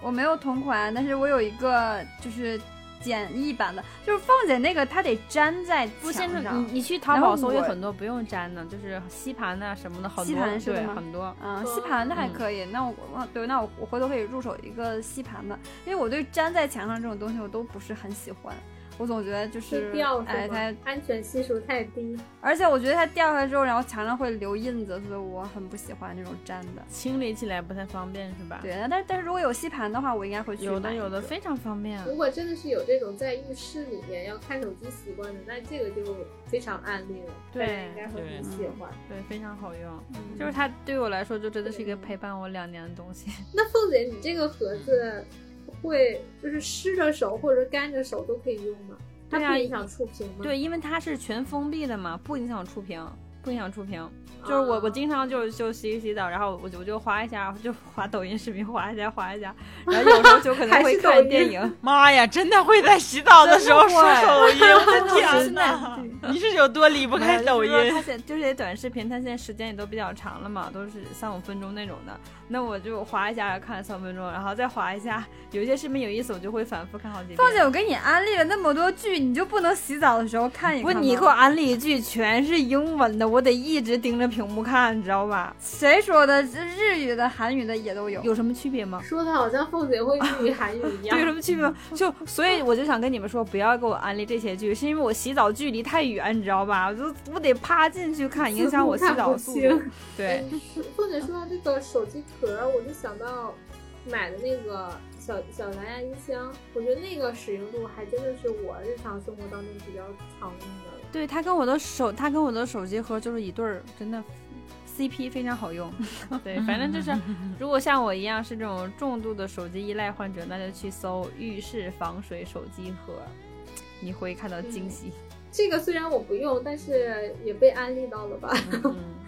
我没有同款，但是我有一个就是简易版的，就是凤姐那个，它得粘在墙上。你你去淘宝搜有很多不用粘的，就是吸盘的、啊、什么的，好多吸盘是吗？很多，嗯，吸盘的还可以。嗯、那我对，那我我回头可以入手一个吸盘的，因为我对粘在墙上这种东西我都不是很喜欢。我总觉得就是掉，哎，它安全系数太低，而且我觉得它掉下来之后，然后墙上会留印子，所以我很不喜欢这种粘的，清理起来不太方便，是吧？对，但但是如果有吸盘的话，我应该会去买。有的有的非常方便。如果真的是有这种在浴室里面要看手机习惯的，那这个就非常案例了，对，应该会很喜欢，对，对，非常好用、嗯。就是它对我来说，就真的是一个陪伴我两年的东西。那凤姐，你这个盒子。会就是湿着手或者干着手都可以用吗？它不影响触屏吗？对，因为它是全封闭的嘛，不影响触屏，不影响触屏。就是我、啊、我经常就就洗洗澡，然后我就我就滑一下，就滑抖音视频，滑一下滑一下，然后有时候就可能会看电影。妈呀，真的会在洗澡的时候刷手机，我的天哪！你是有多离不开抖音？就是它就是些短视频，它现在时间也都比较长了嘛，都是三五分钟那种的。那我就滑一下，看三五分钟，然后再滑一下。有些视频有意思，我就会反复看好几遍。况且我给你安利了那么多剧，你就不能洗澡的时候看一看？不，你给我安利剧全是英文的，我得一直盯着屏幕看，你知道吧？谁说的？日语的、韩语的也都有，有什么区别吗？说的好像凤姐会日语、韩语一样，有什么区别吗？就所以我就想跟你们说，不要给我安利这些剧，是因为我洗澡距离太远，你知道吧？我就我得趴进去看，影响我洗澡速度。对，凤姐说到这个手机壳，我就想到买的那个小小蓝牙音箱，我觉得那个使用度还真的是我日常生活当中比较常用的。对，它跟我的手，它跟我的手机盒就是一对儿，真的。C P 非常好用，对，反正就是如果像我一样是这种重度的手机依赖患者，那就去搜浴室防水手机盒，你会看到惊喜、嗯、这个虽然我不用，但是也被安利到了吧、嗯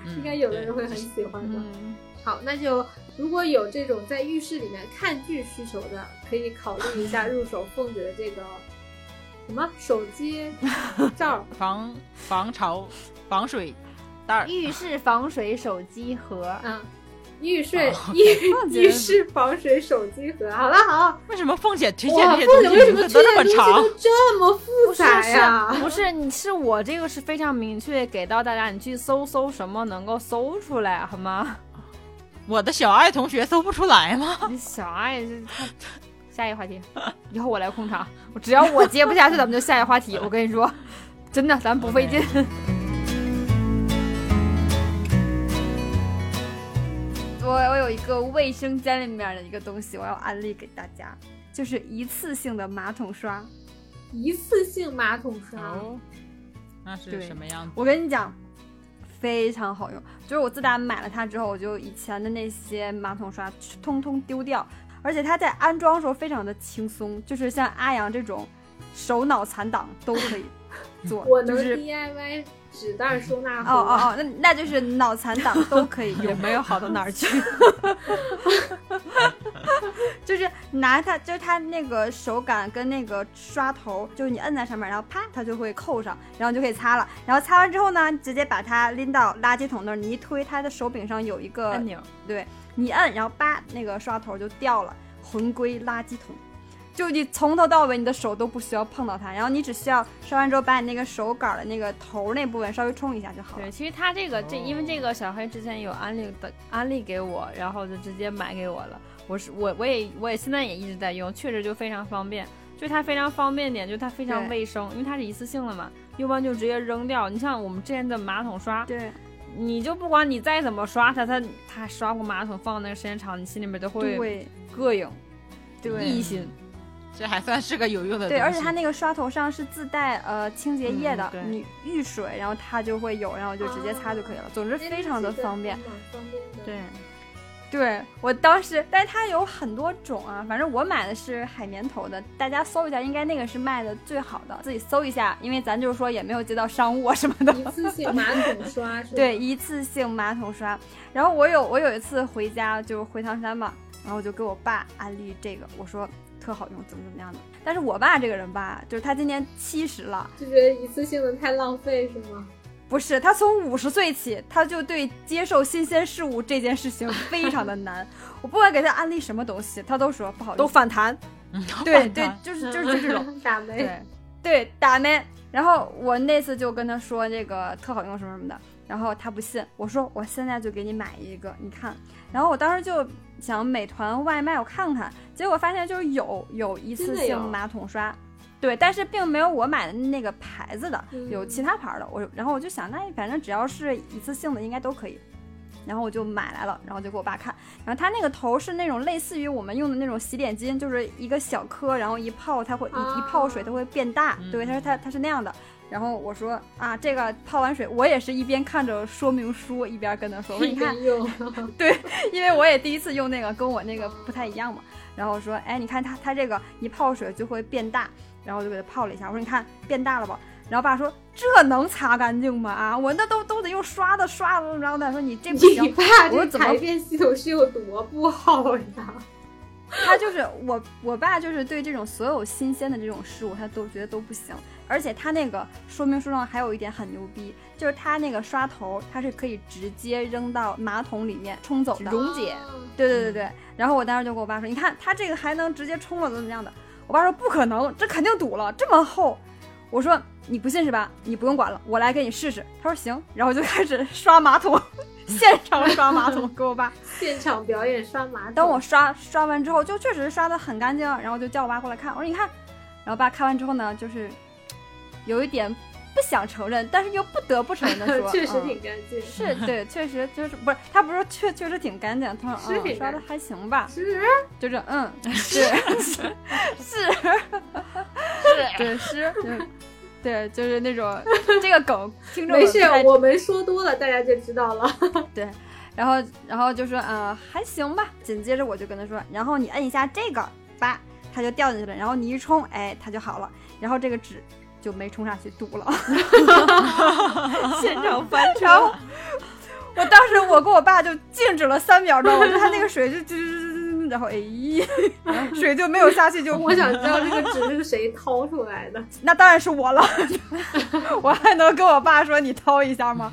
嗯、应该有的人会很喜欢的、嗯、好，那就如果有这种在浴室里面看剧需求的，可以考虑一下入手凤姐的这个什么手机罩防防潮防水浴室防水手机盒，嗯，浴室、哦、浴浴室防水手机盒。好了，好，为什么凤姐推荐这些东西为什么都这么长，这么复杂呀？不是，你是我这个是非常明确给到大家，你去搜搜什么能够搜出来好吗？我的小爱同学搜不出来吗？小爱，下一个话题，以后我来控场，我只要我接不下去，咱们就下一个话题。我跟你说，真的，咱们不费劲。Okay.我我有一个卫生间里面的一个东西，我要安利给大家，就是一次性的马桶刷。一次性马桶刷、哦、那是什么样子？我跟你讲非常好用，就是我自打买了它之后，我就以前的那些马桶刷通通丢掉，而且它在安装的时候非常的轻松，就是像阿阳这种手脑残党都可以做。我能 D I Y 纸袋收纳盒。哦哦哦，那那就是脑残党都可以用。有没有好到哪儿去？就是拿它，就是它那个手感跟那个刷头，就是你摁在上面，然后啪它就会扣上，然后就可以擦了。然后擦完之后呢，直接把它拎到垃圾桶那儿，你一推，它的手柄上有一个按钮，对，你摁，然后啪那个刷头就掉了，魂归垃圾桶。就你从头到尾你的手都不需要碰到它，然后你只需要刷完之后把你那个手杆的那个头那部分稍微冲一下就好了。对，其实它这个这因为这个小黑之前有安利的安利给我，然后就直接买给我了。我是我我也我也现在也一直在用，确实就非常方便，就它非常方便点，就它非常卫生，因为它是一次性的嘛，要不然就直接扔掉。你像我们之前的马桶刷，对。你就不管你再怎么刷它，它它刷过马桶放那个时间长，你心里面都会膈应，对，异心。这还算是个有用的东西。对，而且它那个刷头上是自带呃清洁液的、嗯、你遇水然后它就会有，然后就直接擦就可以了、啊、总之非常的方便、嗯、对对，我当时，但是它有很多种啊，反正我买的是海绵头的，大家搜一下，应该那个是卖的最好的，自己搜一下，因为咱就是说也没有接到商务啊什么的。一次性马桶刷是对，一次性马桶刷。然后我有我有一次回家就是回唐山嘛，然后我就给我爸安利这个，我说特好用，怎么怎么样的。但是我爸这个人吧，就是他今年七十了，就觉得一次性的太浪费是吗？不是，他从五十岁起，他就对接受新鲜事物这件事情非常的难。我不管给他安利什么东西，他都说不好用，都反弹。对对，就是就是这种打没，对对打没。然后我那次就跟他说这个特好用什么什么的，然后他不信，我说我现在就给你买一个，你看。然后我当时就想美团外卖我看看，结果发现就是有有一次性马桶刷，对，但是并没有我买的那个牌子的，有其他牌的。我然后我就想，那反正只要是一次性的应该都可以，然后我就买来了，然后就给我爸看。然后它那个头是那种类似于我们用的那种洗脸巾，就是一个小颗，然后一泡它会一泡水它会变大，对，它是它它是那样的。然后我说啊，这个泡完水，我也是一边看着说明书一边跟他说，我说你看，对，因为我也第一次用那个，跟我那个不太一样嘛。然后我说，哎，你看它它这个一泡水就会变大，然后我就给它泡了一下，我说你看变大了吧。然后爸说这能擦干净吗？啊，我那都都得用刷的刷的。然后他说你这不行，你爸这排便系统是有多不好呀？他就是我我爸就是对这种所有新鲜的这种事物他都觉得都不行。而且他那个说明书上还有一点很牛逼，就是他那个刷头他是可以直接扔到马桶里面冲走的，溶解。对对对对、嗯、然后我当时就跟我爸说，你看他这个还能直接冲了怎么样的。我爸说不可能，这肯定堵了，这么厚。我说你不信是吧，你不用管了，我来给你试试。他说行，然后就开始刷马桶，现场刷马桶给我爸现场表演刷马桶。等我刷刷完之后就确实刷得很干净，然后就叫我爸过来看，我说你看。然后爸看完之后呢，就是有一点不想承认但是又不得不承认的说确实挺干净、嗯、是对确实就是不是他不是确确实挺干净，他说、嗯、刷得还行吧，是就是嗯是是是对是对，就是那种这个梗听众没事，我们说多了大家就知道了。对，然后然后就说呃还行吧，紧接着我就跟他说，然后你摁一下这个吧，它就掉进去了，然后你一冲，哎，它就好了，然后这个纸就没冲上去堵了，现场翻车。我当时我跟我爸就静止了三秒钟，我觉得他那个水就就然后哎，水就没有下去就。我想知道这个纸是谁掏出来的？那当然是我了，我还能跟我爸说你掏一下吗？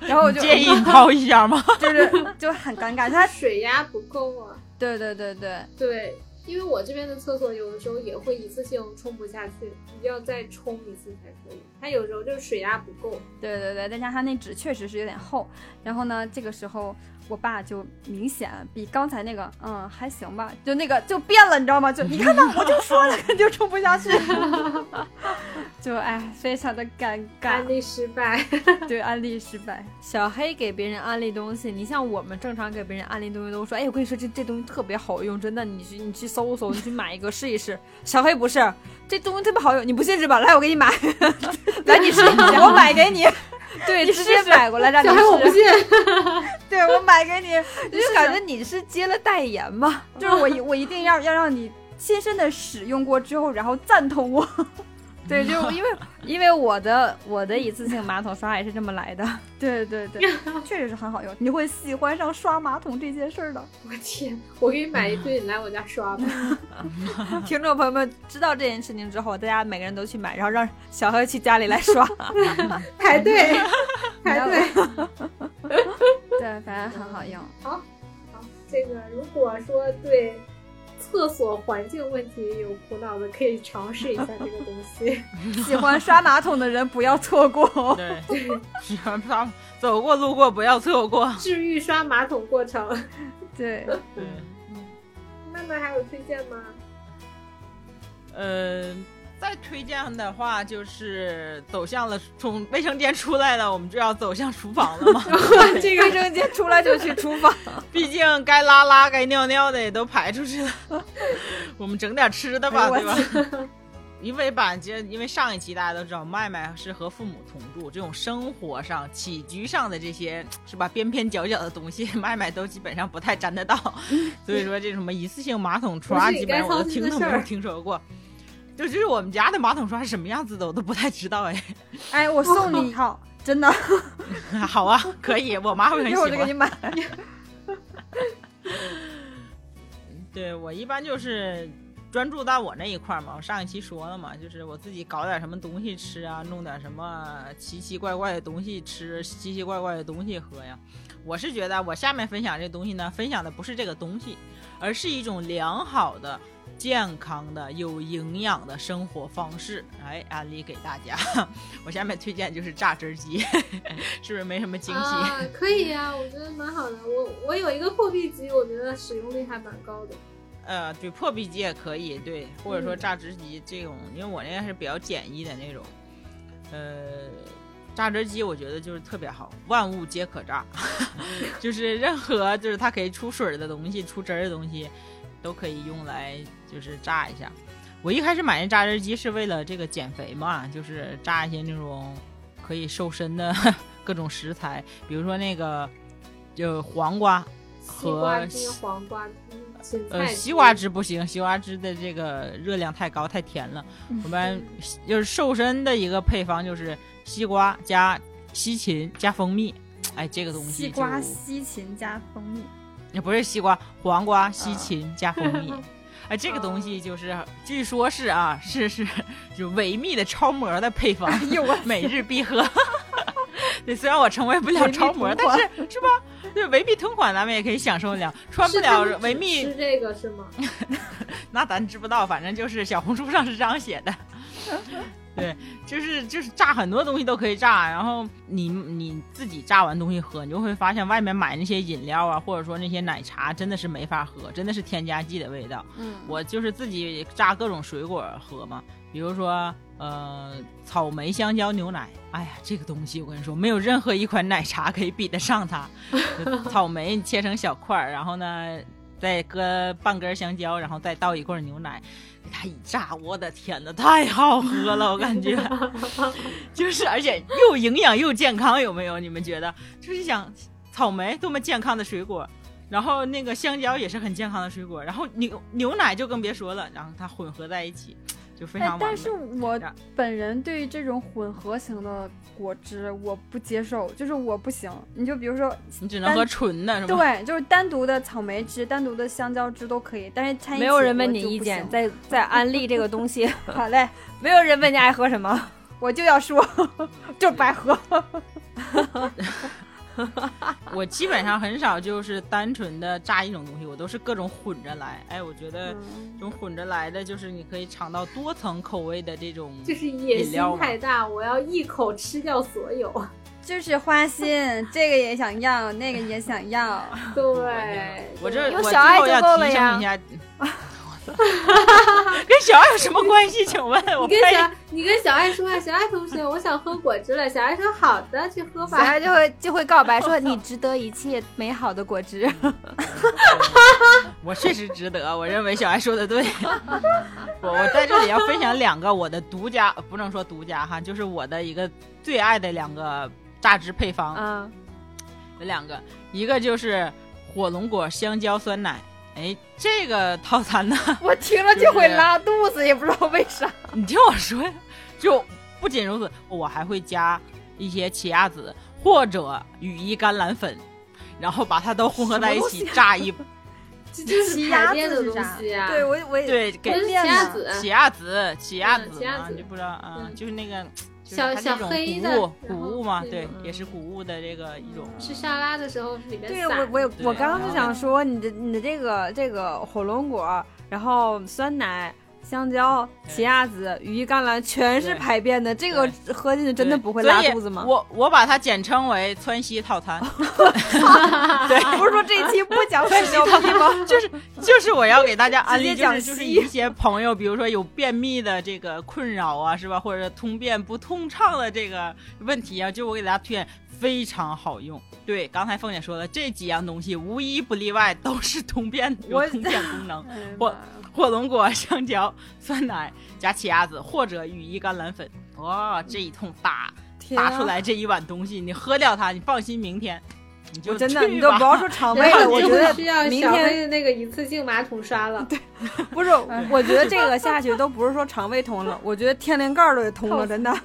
然后我就建议你掏一下吗？就是就很尴尬，它水压不够啊。对对对对对，因为我这边的厕所有的时候也会一次性冲不下去，你要再冲一次才可以。它有时候就是水压不够。对对对，再加上那纸确实是有点厚。然后呢，这个时候。我爸就明显比刚才那个嗯还行吧，就那个就变了，你知道吗？就你看到我就说了，就冲不下去，就哎，非常的尴尬。安利失败，对，安利失败。小黑给别人安利东西，你像我们正常给别人安利东西都说，哎，我跟你说这这东西特别好用，真的，你去你去搜搜，你去买一个试一试。小黑不是，这东西特别好用，你不信是吧？来，我给你买，来你试一下，我买给你。对，直接买过来让你试。小黑我不信，对我买给你，就感觉你是接了代言嘛？就是我我一定要要让你亲身的使用过之后，然后赞同我。对，就因为因为我的我的一次性马桶刷也是这么来的。对对对，确实是很好用，你会喜欢上刷马桶这件事儿的。我天，我给你买一堆，你来我家刷吧。听众朋友们知道这件事情之后，大家每个人都去买，然后让小黑去家里来刷，排队排队。对，反正很好用。好，好，这个如果说对。厕所环境问题有苦恼的可以尝试一下这个东西，喜欢刷马桶的人不要错过。对，喜欢刷走过路过不要错过，治愈刷马桶过程。对，对，那么还有推荐吗？呃，再推荐的话就是走向了，从卫生间出来了，我们就要走向厨房了嘛。这个卫生间出来就去厨房。毕竟该拉拉该尿尿的也都排出去了，我们整点吃的吧，对吧？因为吧，因为上一期大家都知道，麦麦是和父母同住，这种生活上、起居上的这些是吧，边边角角的东西，麦麦都基本上不太沾得到。所以说，这什么一次性马桶刷，基本上我都听都没有听说过。就就是我们家的马桶刷是什么样子的，我都不太知道哎。哎，我送你一套，哦、真的。好啊，可以，我妈会很喜欢。一会儿就给你买。对，我一般就是专注到我那一块嘛，我上一期说了嘛，就是我自己搞点什么东西吃啊，弄点什么奇奇怪怪的东西吃，奇奇怪怪的东西喝呀。我是觉得我下面分享这东西呢，分享的不是这个东西，而是一种良好的健康的有营养的生活方式，哎，安利给大家。我下面推荐就是榨汁机。是不是没什么惊喜、啊、可以啊，我觉得蛮好的。我我有一个破壁机，我觉得使用率还蛮高的。呃，对，破壁机也可以，对，或者说榨汁机这种、嗯、因为我那个是比较简易的那种。呃，榨汁机我觉得就是特别好，万物皆可榨。就是任何就是它可以出水的东西、出汁的东西都可以用来就是榨一下。我一开始买那榨汁机是为了这个减肥嘛，就是榨一些那种可以瘦身的各种食材，比如说那个就黄瓜和西瓜汁、黄瓜汁、呃西瓜汁不行，西瓜汁的这个热量太高太甜了。我们就是瘦身的一个配方就是西瓜加西芹加蜂蜜，哎，这个东西西瓜西芹加蜂蜜。不是西瓜，黄瓜、西芹加蜂蜜。哎，这个东西就是，据说是啊，是是就维密的超模的配方，每日必喝。对，虽然我成为不了超模，但是是吧？对，维密同款咱们也可以享受了。穿不了维密是这个是吗？那咱知不道，反正就是小红书上是这样写的。对，就是就是炸很多东西都可以炸，然后你你自己炸完东西喝，你就会发现外面买那些饮料啊，或者说那些奶茶真的是没法喝，真的是添加剂的味道。嗯，我就是自己炸各种水果喝嘛，比如说呃草莓香蕉牛奶，哎呀，这个东西我跟你说，没有任何一款奶茶可以比得上它。草莓切成小块，然后呢再搁半根香蕉，然后再倒一罐牛奶，给它一炸，我的天哪，太好喝了，我感觉就是而且又营养又健康，有没有？你们觉得？就是想草莓多么健康的水果，然后那个香蕉也是很健康的水果，然后牛牛奶就更别说了，然后它混合在一起就非常完美。哎，但是我本人对于这种混合型的果汁我不接受，就是我不行。你就比如说你只能喝纯的是吗？对，就是单独的草莓汁、单独的香蕉汁都可以，但是掺一起没有人问你意见，在在安利这个东西。好嘞，没有人问你爱喝什么，我就要说就白喝。我基本上很少就是单纯的炸一种东西，我都是各种混着来。哎，我觉得这种混着来的就是你可以尝到多层口味的这种饮料，就是野心太大，我要一口吃掉所有，就是花心，这个也想要，那个也想要。对，我这有小爱就够了呀。跟小爱有什么关系？请问我你跟小你跟小爱说啊，小爱同学，我想喝果汁了。小爱说好的，去喝吧。小爱就会就会告白说你值得一切美好的果汁。我确实值得，我认为小爱说的对。我我在这里要分享两个我的独家，不能说独家哈，就是我的一个最爱的两个榨汁配方。嗯，有两个，一个就是火龙果香蕉酸奶。哎，这个套餐呢，我听了就会拉肚子，也不知道为啥。你听我说，就不仅如此，我还会加一些奇亚籽或者羽衣甘蓝粉，然后把它都混合在一起炸一。这就是奇亚籽的东西啊！对，我我对给奇亚籽，奇亚籽，奇亚籽啊！你就不知道啊，嗯，就是那个。小小黑的谷物嘛，对，也是谷物的这个一种。吃沙拉的时候里面撒。对，我我我刚刚就想说，你的你的这个这个火龙果，然后酸奶、香蕉、奇亚籽、羽衣甘蓝，全是排便的，这个喝进去真的不会拉肚子吗？我我把它简称为川西套餐。对，不是说这一期不讲川西套餐吗？就是就是我要给大家安利，就是就是一些朋友，比如说有便秘的这个困扰啊，是吧？或者通便不通畅的这个问题啊，就我给大家推荐，非常好用。对，刚才凤姐说的这几样东西，无一不例外都是通便有通便功能。我。火龙果、香蕉、酸奶加奇亚籽或者羽衣甘蓝粉，哇，这一通打打出来这一碗东西，你喝掉它，你放心，明天你就真的，你都不要说肠胃了，我觉得需要小黑的那个一次性马桶刷了。对，不是，我觉得这个下去都不是说肠胃通了，我觉得天灵盖都也通了，真的。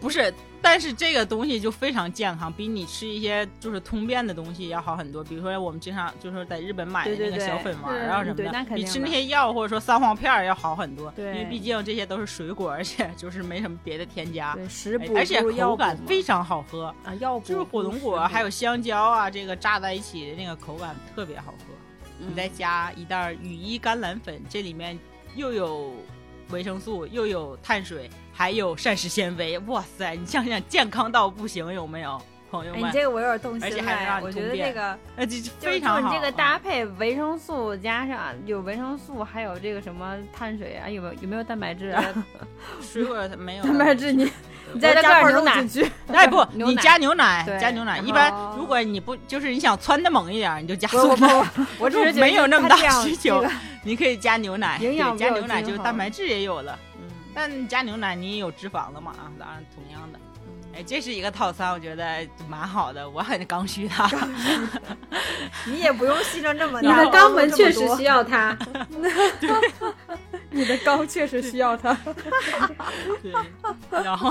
不是，但是这个东西就非常健康，比你吃一些就是通便的东西要好很多。比如说我们经常就是在日本买的那个小粉丸啊什么的，对对对，比吃那些药或者说三黄片要好很多。因为毕竟这些都是水果，而且就是没什么别的添加，对，食补，而且口感非常好喝啊。药补就是火龙果还有香蕉啊，这个炸在一起的那个口感特别好喝。嗯，你再加一袋羽衣甘蓝粉，这里面又有维生素，又有碳水。还有膳食纤维，哇塞！你想想，健康到不行，有没有，朋友们？哎，你这个我有点动心了。我觉得这个，呃，这非常好。就你这个搭配，维生素加上有维生素，还有这个什么碳水啊，有没有有没有蛋白质啊？水果没有蛋白质，你你再加块牛奶。哎不，你加牛奶，加牛奶。一般如果你不就是你想窜的猛一点，你就加酸奶。我只是没有那么大需求，你可以加牛奶，营养加牛奶就蛋白质也有了。但加牛奶你有脂肪了嘛？啊，当然同样的，哎，这是一个套餐，我觉得蛮好的，我很刚需它。你也不用牺牲这么大，你的肛门确实需要它。你的肛确实需要它。对，然后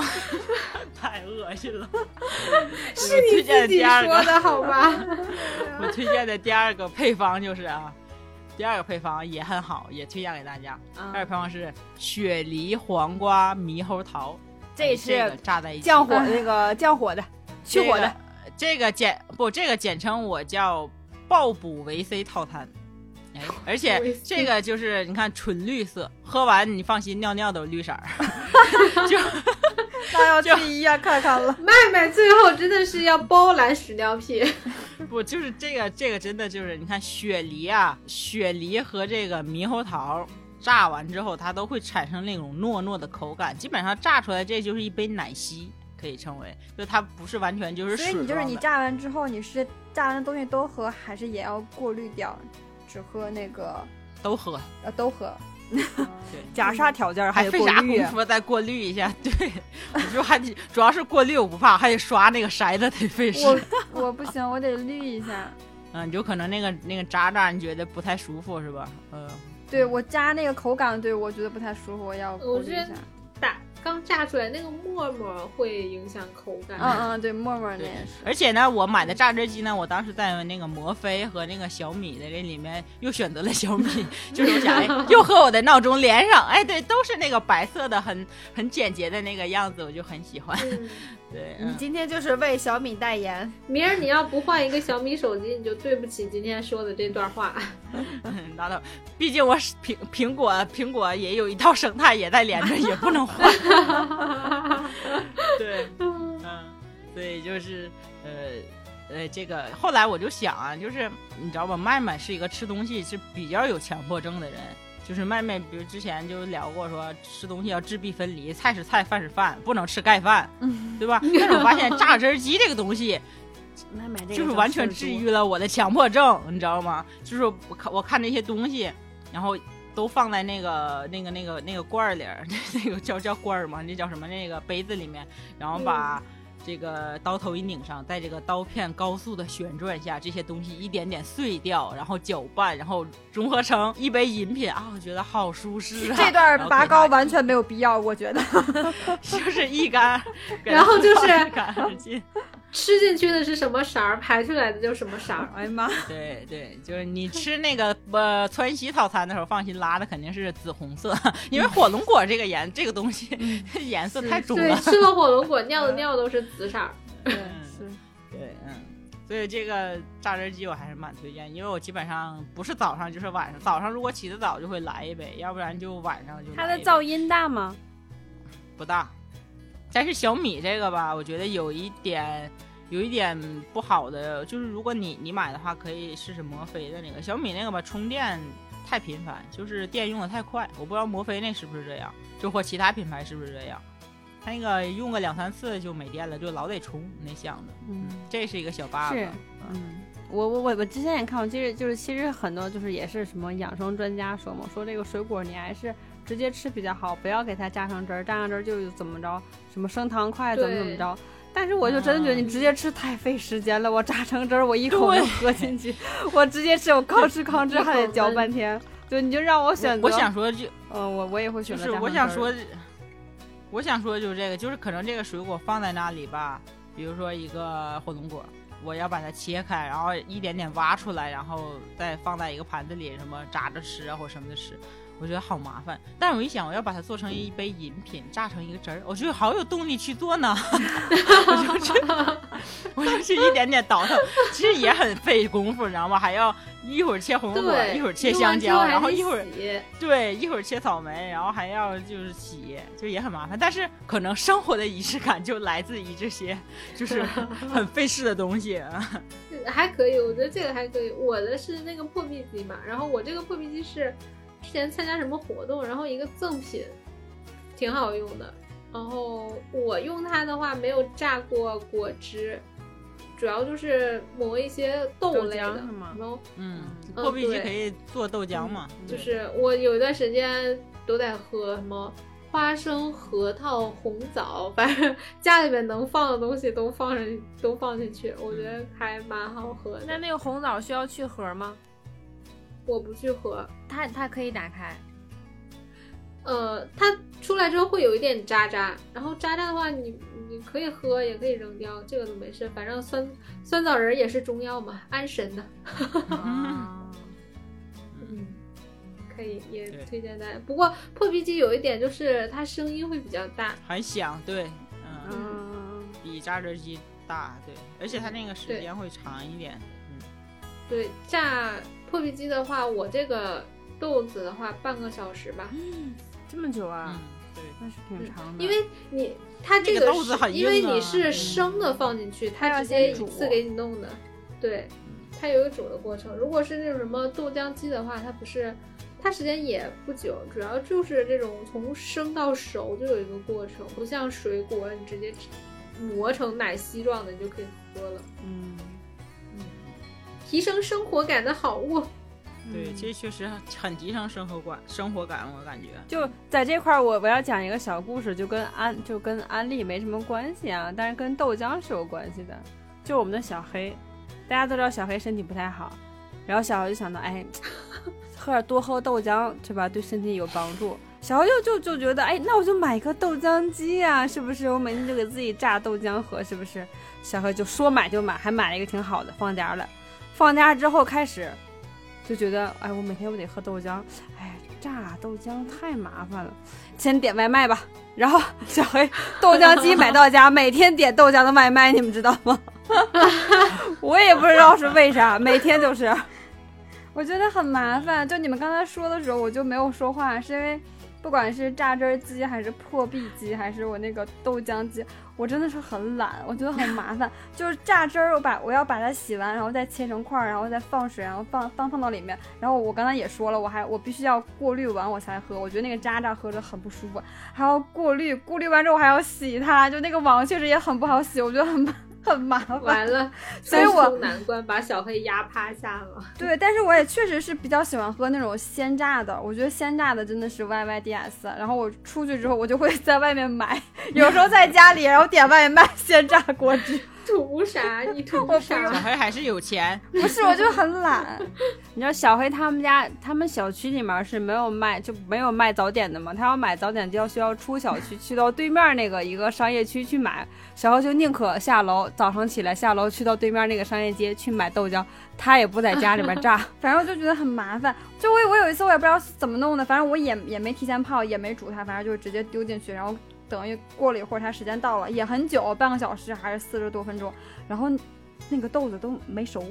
太恶心了。是你自己说的好吧？们推荐的第二个配方就是啊，第二个配方也很好，也推荐给大家。嗯、第二个配方是雪梨、黄瓜、猕猴桃，这是炸在一起降火那个降火的、去火的。这个简不，这个简称我叫爆补维 C 套餐。哎，而且这个就是你看纯绿色，喝完你放心，尿尿都绿色。就那要去医院看看了。麦麦最后真的是要包揽屎尿屁。不，就是这个这个真的就是你看雪梨啊，雪梨和这个猕猴桃炸完之后，它都会产生那种糯糯的口感，基本上炸出来这就是一杯奶昔，可以称为，就它不是完全就是水。所以你就是你炸完之后，你是炸完的东西都喝，还是也要过滤掉，只喝那个？都喝，呃，都喝。假啥条件还费啥功夫再过滤一下？对，我就还得主要是过滤我不怕，还得刷那个筛子得费事。我我不行，我得滤一下。嗯，有可能那个那个渣渣你觉得不太舒服是吧？嗯，对我加那个口感，对我觉得不太舒服，我要过滤一下。打刚炸出来那个沫沫会影响口感。嗯嗯，对，沫沫那也是。而且呢，我买的榨汁机呢，我当时在那个摩飞和那个小米的这里面又选择了小米，就是我想、哎、又和我的闹钟连上，哎，对，都是那个白色的，很很简洁的那个样子，我就很喜欢。嗯、对、嗯，你今天就是为小米代言，明儿你要不换一个小米手机，你就对不起今天说的这段话。拿到，毕竟我苹苹果苹果也有一套生态也在连着，也不能换。对，嗯，所以就是呃呃，这个后来我就想啊，就是你知道吧，麦麦是一个吃东西是比较有强迫症的人，就是麦麦，比如之前就聊过说吃东西要质壁分离，菜是菜，饭是饭，不能吃盖饭，对吧？但是我发现榨汁机这个东西。买买这个就是完全治愈了我的强迫症，你知道吗？就是我看我看那些东西，然后都放在那个那个那个那个罐里，那个叫叫罐嘛，那叫什么？那个杯子里面，然后把这个刀头一拧上，在这个刀片高速的旋转下，这些东西一点点碎掉，然后搅拌，然后融合成一杯饮品啊！我觉得好舒适啊！这段拔高完全没有必要，我觉得就是一干，然后就是一干而尽。吃进去的是什么色儿，排出来的就是什么色儿。哎妈！对对，就是你吃那个呃川西套餐的时候，放心拉的肯定是紫红色，因为火龙果这个颜这个东西、嗯、颜色太重了。对，吃了火龙果尿的尿都是紫色。对，是，对，嗯。所以这个榨汁机我还是蛮推荐，因为我基本上不是早上就是晚上，早上如果起得早就会来一杯，要不然就晚上就来一杯。它的噪音大吗？不大。但是小米这个吧，我觉得有一点有一点不好的，就是如果你你买的话可以试试摩飞的那个，小米那个吧充电太频繁，就是电用的太快，我不知道摩飞那是不是这样，就或其他品牌是不是这样，它那个用个两三次就没电了，就老得充那箱子。嗯，这是一个小 bug。 是，嗯，我我我我之前也看过，其实就是其实很多就是也是什么养生专家说嘛，说这个水果你还是直接吃比较好，不要给它榨上汁儿，榨上汁儿就怎么着，什么升糖快怎么怎么着。但是我就真的觉得你直接吃太费时间了，嗯、我榨成汁儿，我一口就喝进去，我直接吃，我靠吃靠吃还得嚼半天。就你就让我选择，我, 我想说就，嗯，我我也会选择。就是我想说，我想说就是这个，就是可能这个水果放在那里吧，比如说一个火龙果。我要把它切开，然后一点点挖出来，然后再放在一个盘子里，什么炸着吃啊，或什么的吃，我觉得好麻烦。但是我一想，我要把它做成一杯饮品，榨成一个汁儿，我觉得好有动力去做呢。我就是，我就是一点点倒腾，其实也很费功夫，你知道吗？还要一会儿切红果，一会儿切香蕉，然后一会儿对，一会儿切草莓，然后还要就是洗，就也很麻烦。但是可能生活的仪式感就来自于这些，就是很费事的东西。还可以，我觉得这个还可以。我的是那个破壁机嘛，然后我这个破壁机是之前参加什么活动，然后一个赠品，挺好用的。然后我用它的话没有榨过果汁，主要就是磨一些豆类的。然后嗯，破壁机可以做豆浆嘛？嗯、就是我有一段时间都在喝什么花生、核桃、红枣，反正家里面能放的东西都放上，都放进去，我觉得还蛮好喝的。那那个红枣需要去核吗？我不去核，它它可以打开。呃，它出来之后会有一点渣渣，然后渣渣的话你你可以喝也可以扔掉，这个都没事，反正酸酸枣仁也是中药嘛，安神的。啊、嗯，可以也推荐大家。不过破壁机有一点就是它声音会比较大，很响，对，嗯，嗯比榨汁机大，对，而且它那个时间会长一点。嗯，对，榨破壁机的话，我这个豆子的话半个小时吧。嗯，这么久啊？嗯，对，那是挺长的。因为你它这个、那个、豆子很硬、啊，因为你是生的放进去，嗯、它直接一次给你弄的。对，它有一个煮的过程。如果是那种什么豆浆机的话，它不是，它时间也不久，主要就是这种从生到熟就有一个过程，不像水果你直接磨成奶昔状的你就可以喝了。嗯嗯，提升生活感的好物。对，这确实很提升生活感，生活感我感觉。就在这块我，我要讲一个小故事，就跟安就跟安利没什么关系啊，但是跟豆浆是有关系的。就我们的小黑，大家都知道小黑身体不太好，然后小黑就想到，哎，喝点多喝豆浆是吧，对身体有帮助。小黑就就就觉得，哎，那我就买一个豆浆机啊，是不是？我每天就给自己榨豆浆喝，是不是？小黑就说买就买，还买了一个挺好的，放家了。放家之后开始。就觉得哎，我每天我得喝豆浆，哎，榨豆浆太麻烦了，先点外卖吧。然后小黑豆浆机买到家，每天点豆浆的外卖，你们知道吗？我也不知道是为啥，每天就是，我觉得很麻烦。就你们刚才说的时候，我就没有说话，是因为不管是榨汁机还是破壁机，还是我那个豆浆机，我真的是很懒，我觉得很麻烦。就是榨汁儿，我把我要把它洗完，然后再切成块儿，然后再放水，然后放放放到里面。然后我刚才也说了，我还我必须要过滤完我才喝，我觉得那个渣渣喝着很不舒服，还要过滤，过滤完之后还要洗它，就那个网确实也很不好洗，我觉得很很麻烦。完了，所以我难关把小黑压趴下了。对，但是我也确实是比较喜欢喝那种鲜榨的，我觉得鲜榨的真的是 Y Y D S。然后我出去之后，我就会在外面买，有时候在家里，然后。点外卖鲜榨果汁，图啥？你图啥？小黑还是有钱，不是我就很懒。你知道小黑他们家，他们小区里面是没有卖，就没有卖早点的嘛。他要买早点就要需要出小区，去到对面那个一个商业区去买。小黑就宁可下楼，早上起来下楼去到对面那个商业街去买豆浆，他也不在家里面榨。反正我就觉得很麻烦。就我我有一次我也不知道怎么弄的，反正我也也没提前泡，也没煮它，反正就直接丢进去，然后。等于过了一会儿，它时间到了，也很久，半个小时还是四十多分钟，然后那个豆子都没熟，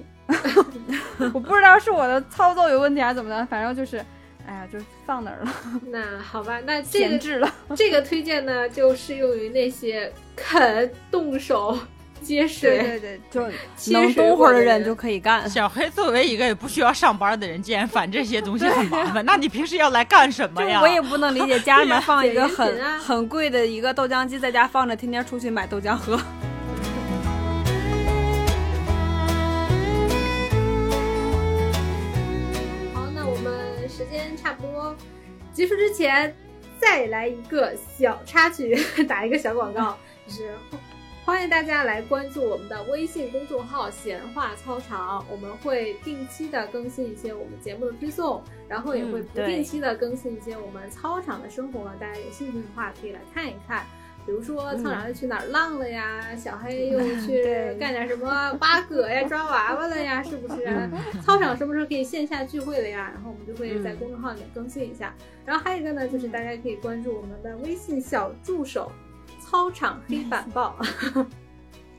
我不知道是我的操作有问题还是怎么的，反正就是，哎呀，就是放哪儿了。那好吧，那这个闲置了。这个推荐呢，就适用于那些肯动手接水，对对对，就能动活的人就可以干。小黑作为一个也不需要上班的人，竟然反这些东西很麻烦，那你平时要来干什么呀？我也不能理解，家里面放一个很、啊、很贵的一个豆浆机，在家放着，天天出去买豆浆喝。好，那我们时间差不多结束之前，再来一个小插曲，打一个小广告，就是。欢迎大家来关注我们的微信公众号闲话操场，我们会定期的更新一些我们节目的推送，然后也会不定期的更新一些我们操场的生活、嗯、大家有兴趣的话可以来看一看，比如说操场又去哪儿浪了呀、嗯、小黑又去干点什么挖蛤呀抓娃娃了呀，是不是、啊、操场是不是可以线下聚会了呀，然后我们就会在公众号里面更新一下、嗯、然后还有一个呢，就是大家可以关注我们的微信小助手操场黑板报，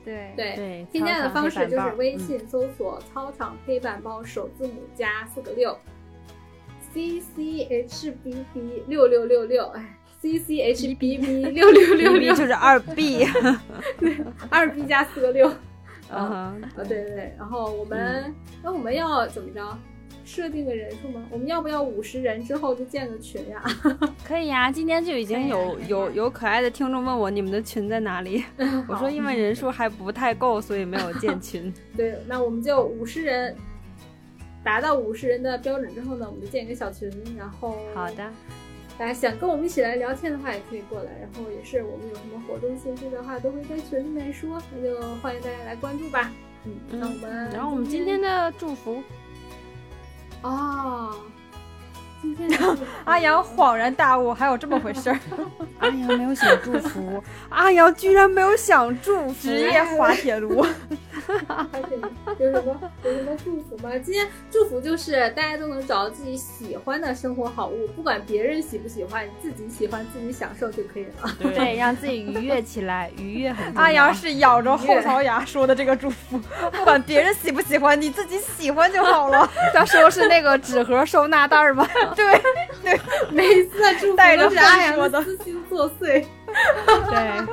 对对对，添加的方式就是微信搜索“操场黑板报”首字母加四个六 ，c c h b b 六六六六，哎 ，c c h b b 六六六六就是二 b， 对，二 b 加四个六，啊啊对对，然后我们那我们要怎么着？设定的人数吗？我们要不要五十人之后就建个群呀、啊？可以呀、啊，今天就已经有、哎、有有可爱的听众问我你们的群在哪里，嗯、我说因为人数还不太够，所以没有建群。对，那我们就五十人，达到五十人的标准之后呢，我们就建一个小群，然后好的，大家想跟我们一起来聊天的话也可以过来，然后也是我们有什么活动信息的话都会在群里面说，那就欢迎大家来关注吧。嗯，那我们、嗯、然后我们今天的祝福。哦，今天阿阳恍然大悟，还有这么回事儿。阿阳没有想祝福，阿阳居然没有想祝福，职业滑铁卢。有什么有什么祝福吗？今天祝福就是大家都能找到自己喜欢的生活好物，不管别人喜不喜欢，你自己喜欢自己享受就可以了。对，让自己愉悦起来，愉悦很重要。阿阳是咬着后槽牙说的这个祝福，不管别人喜不喜欢，你自己喜欢就好了。到时候是那个纸盒收纳袋吧？对对，每次祝福都是阿阳的私心作祟。对。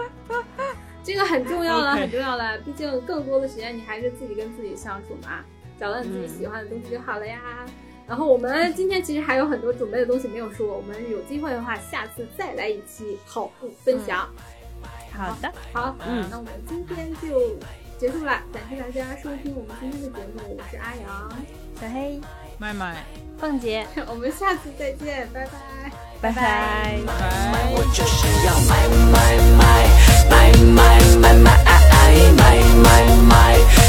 这个很重要了、okay. 很重要了，毕竟更多的时间你还是自己跟自己相处嘛，找到你自己喜欢的东西就好了呀、嗯、然后我们今天其实还有很多准备的东西没有说，我们有机会的话下次再来一期好物分享、嗯、好的好、嗯、那我们今天就结束了，感谢大家收听我们今天的节目，我是阿阳、小黑、麦麦、凤姐，我们下次再见，拜拜拜拜！我就是要买买买买买买买买买买买买。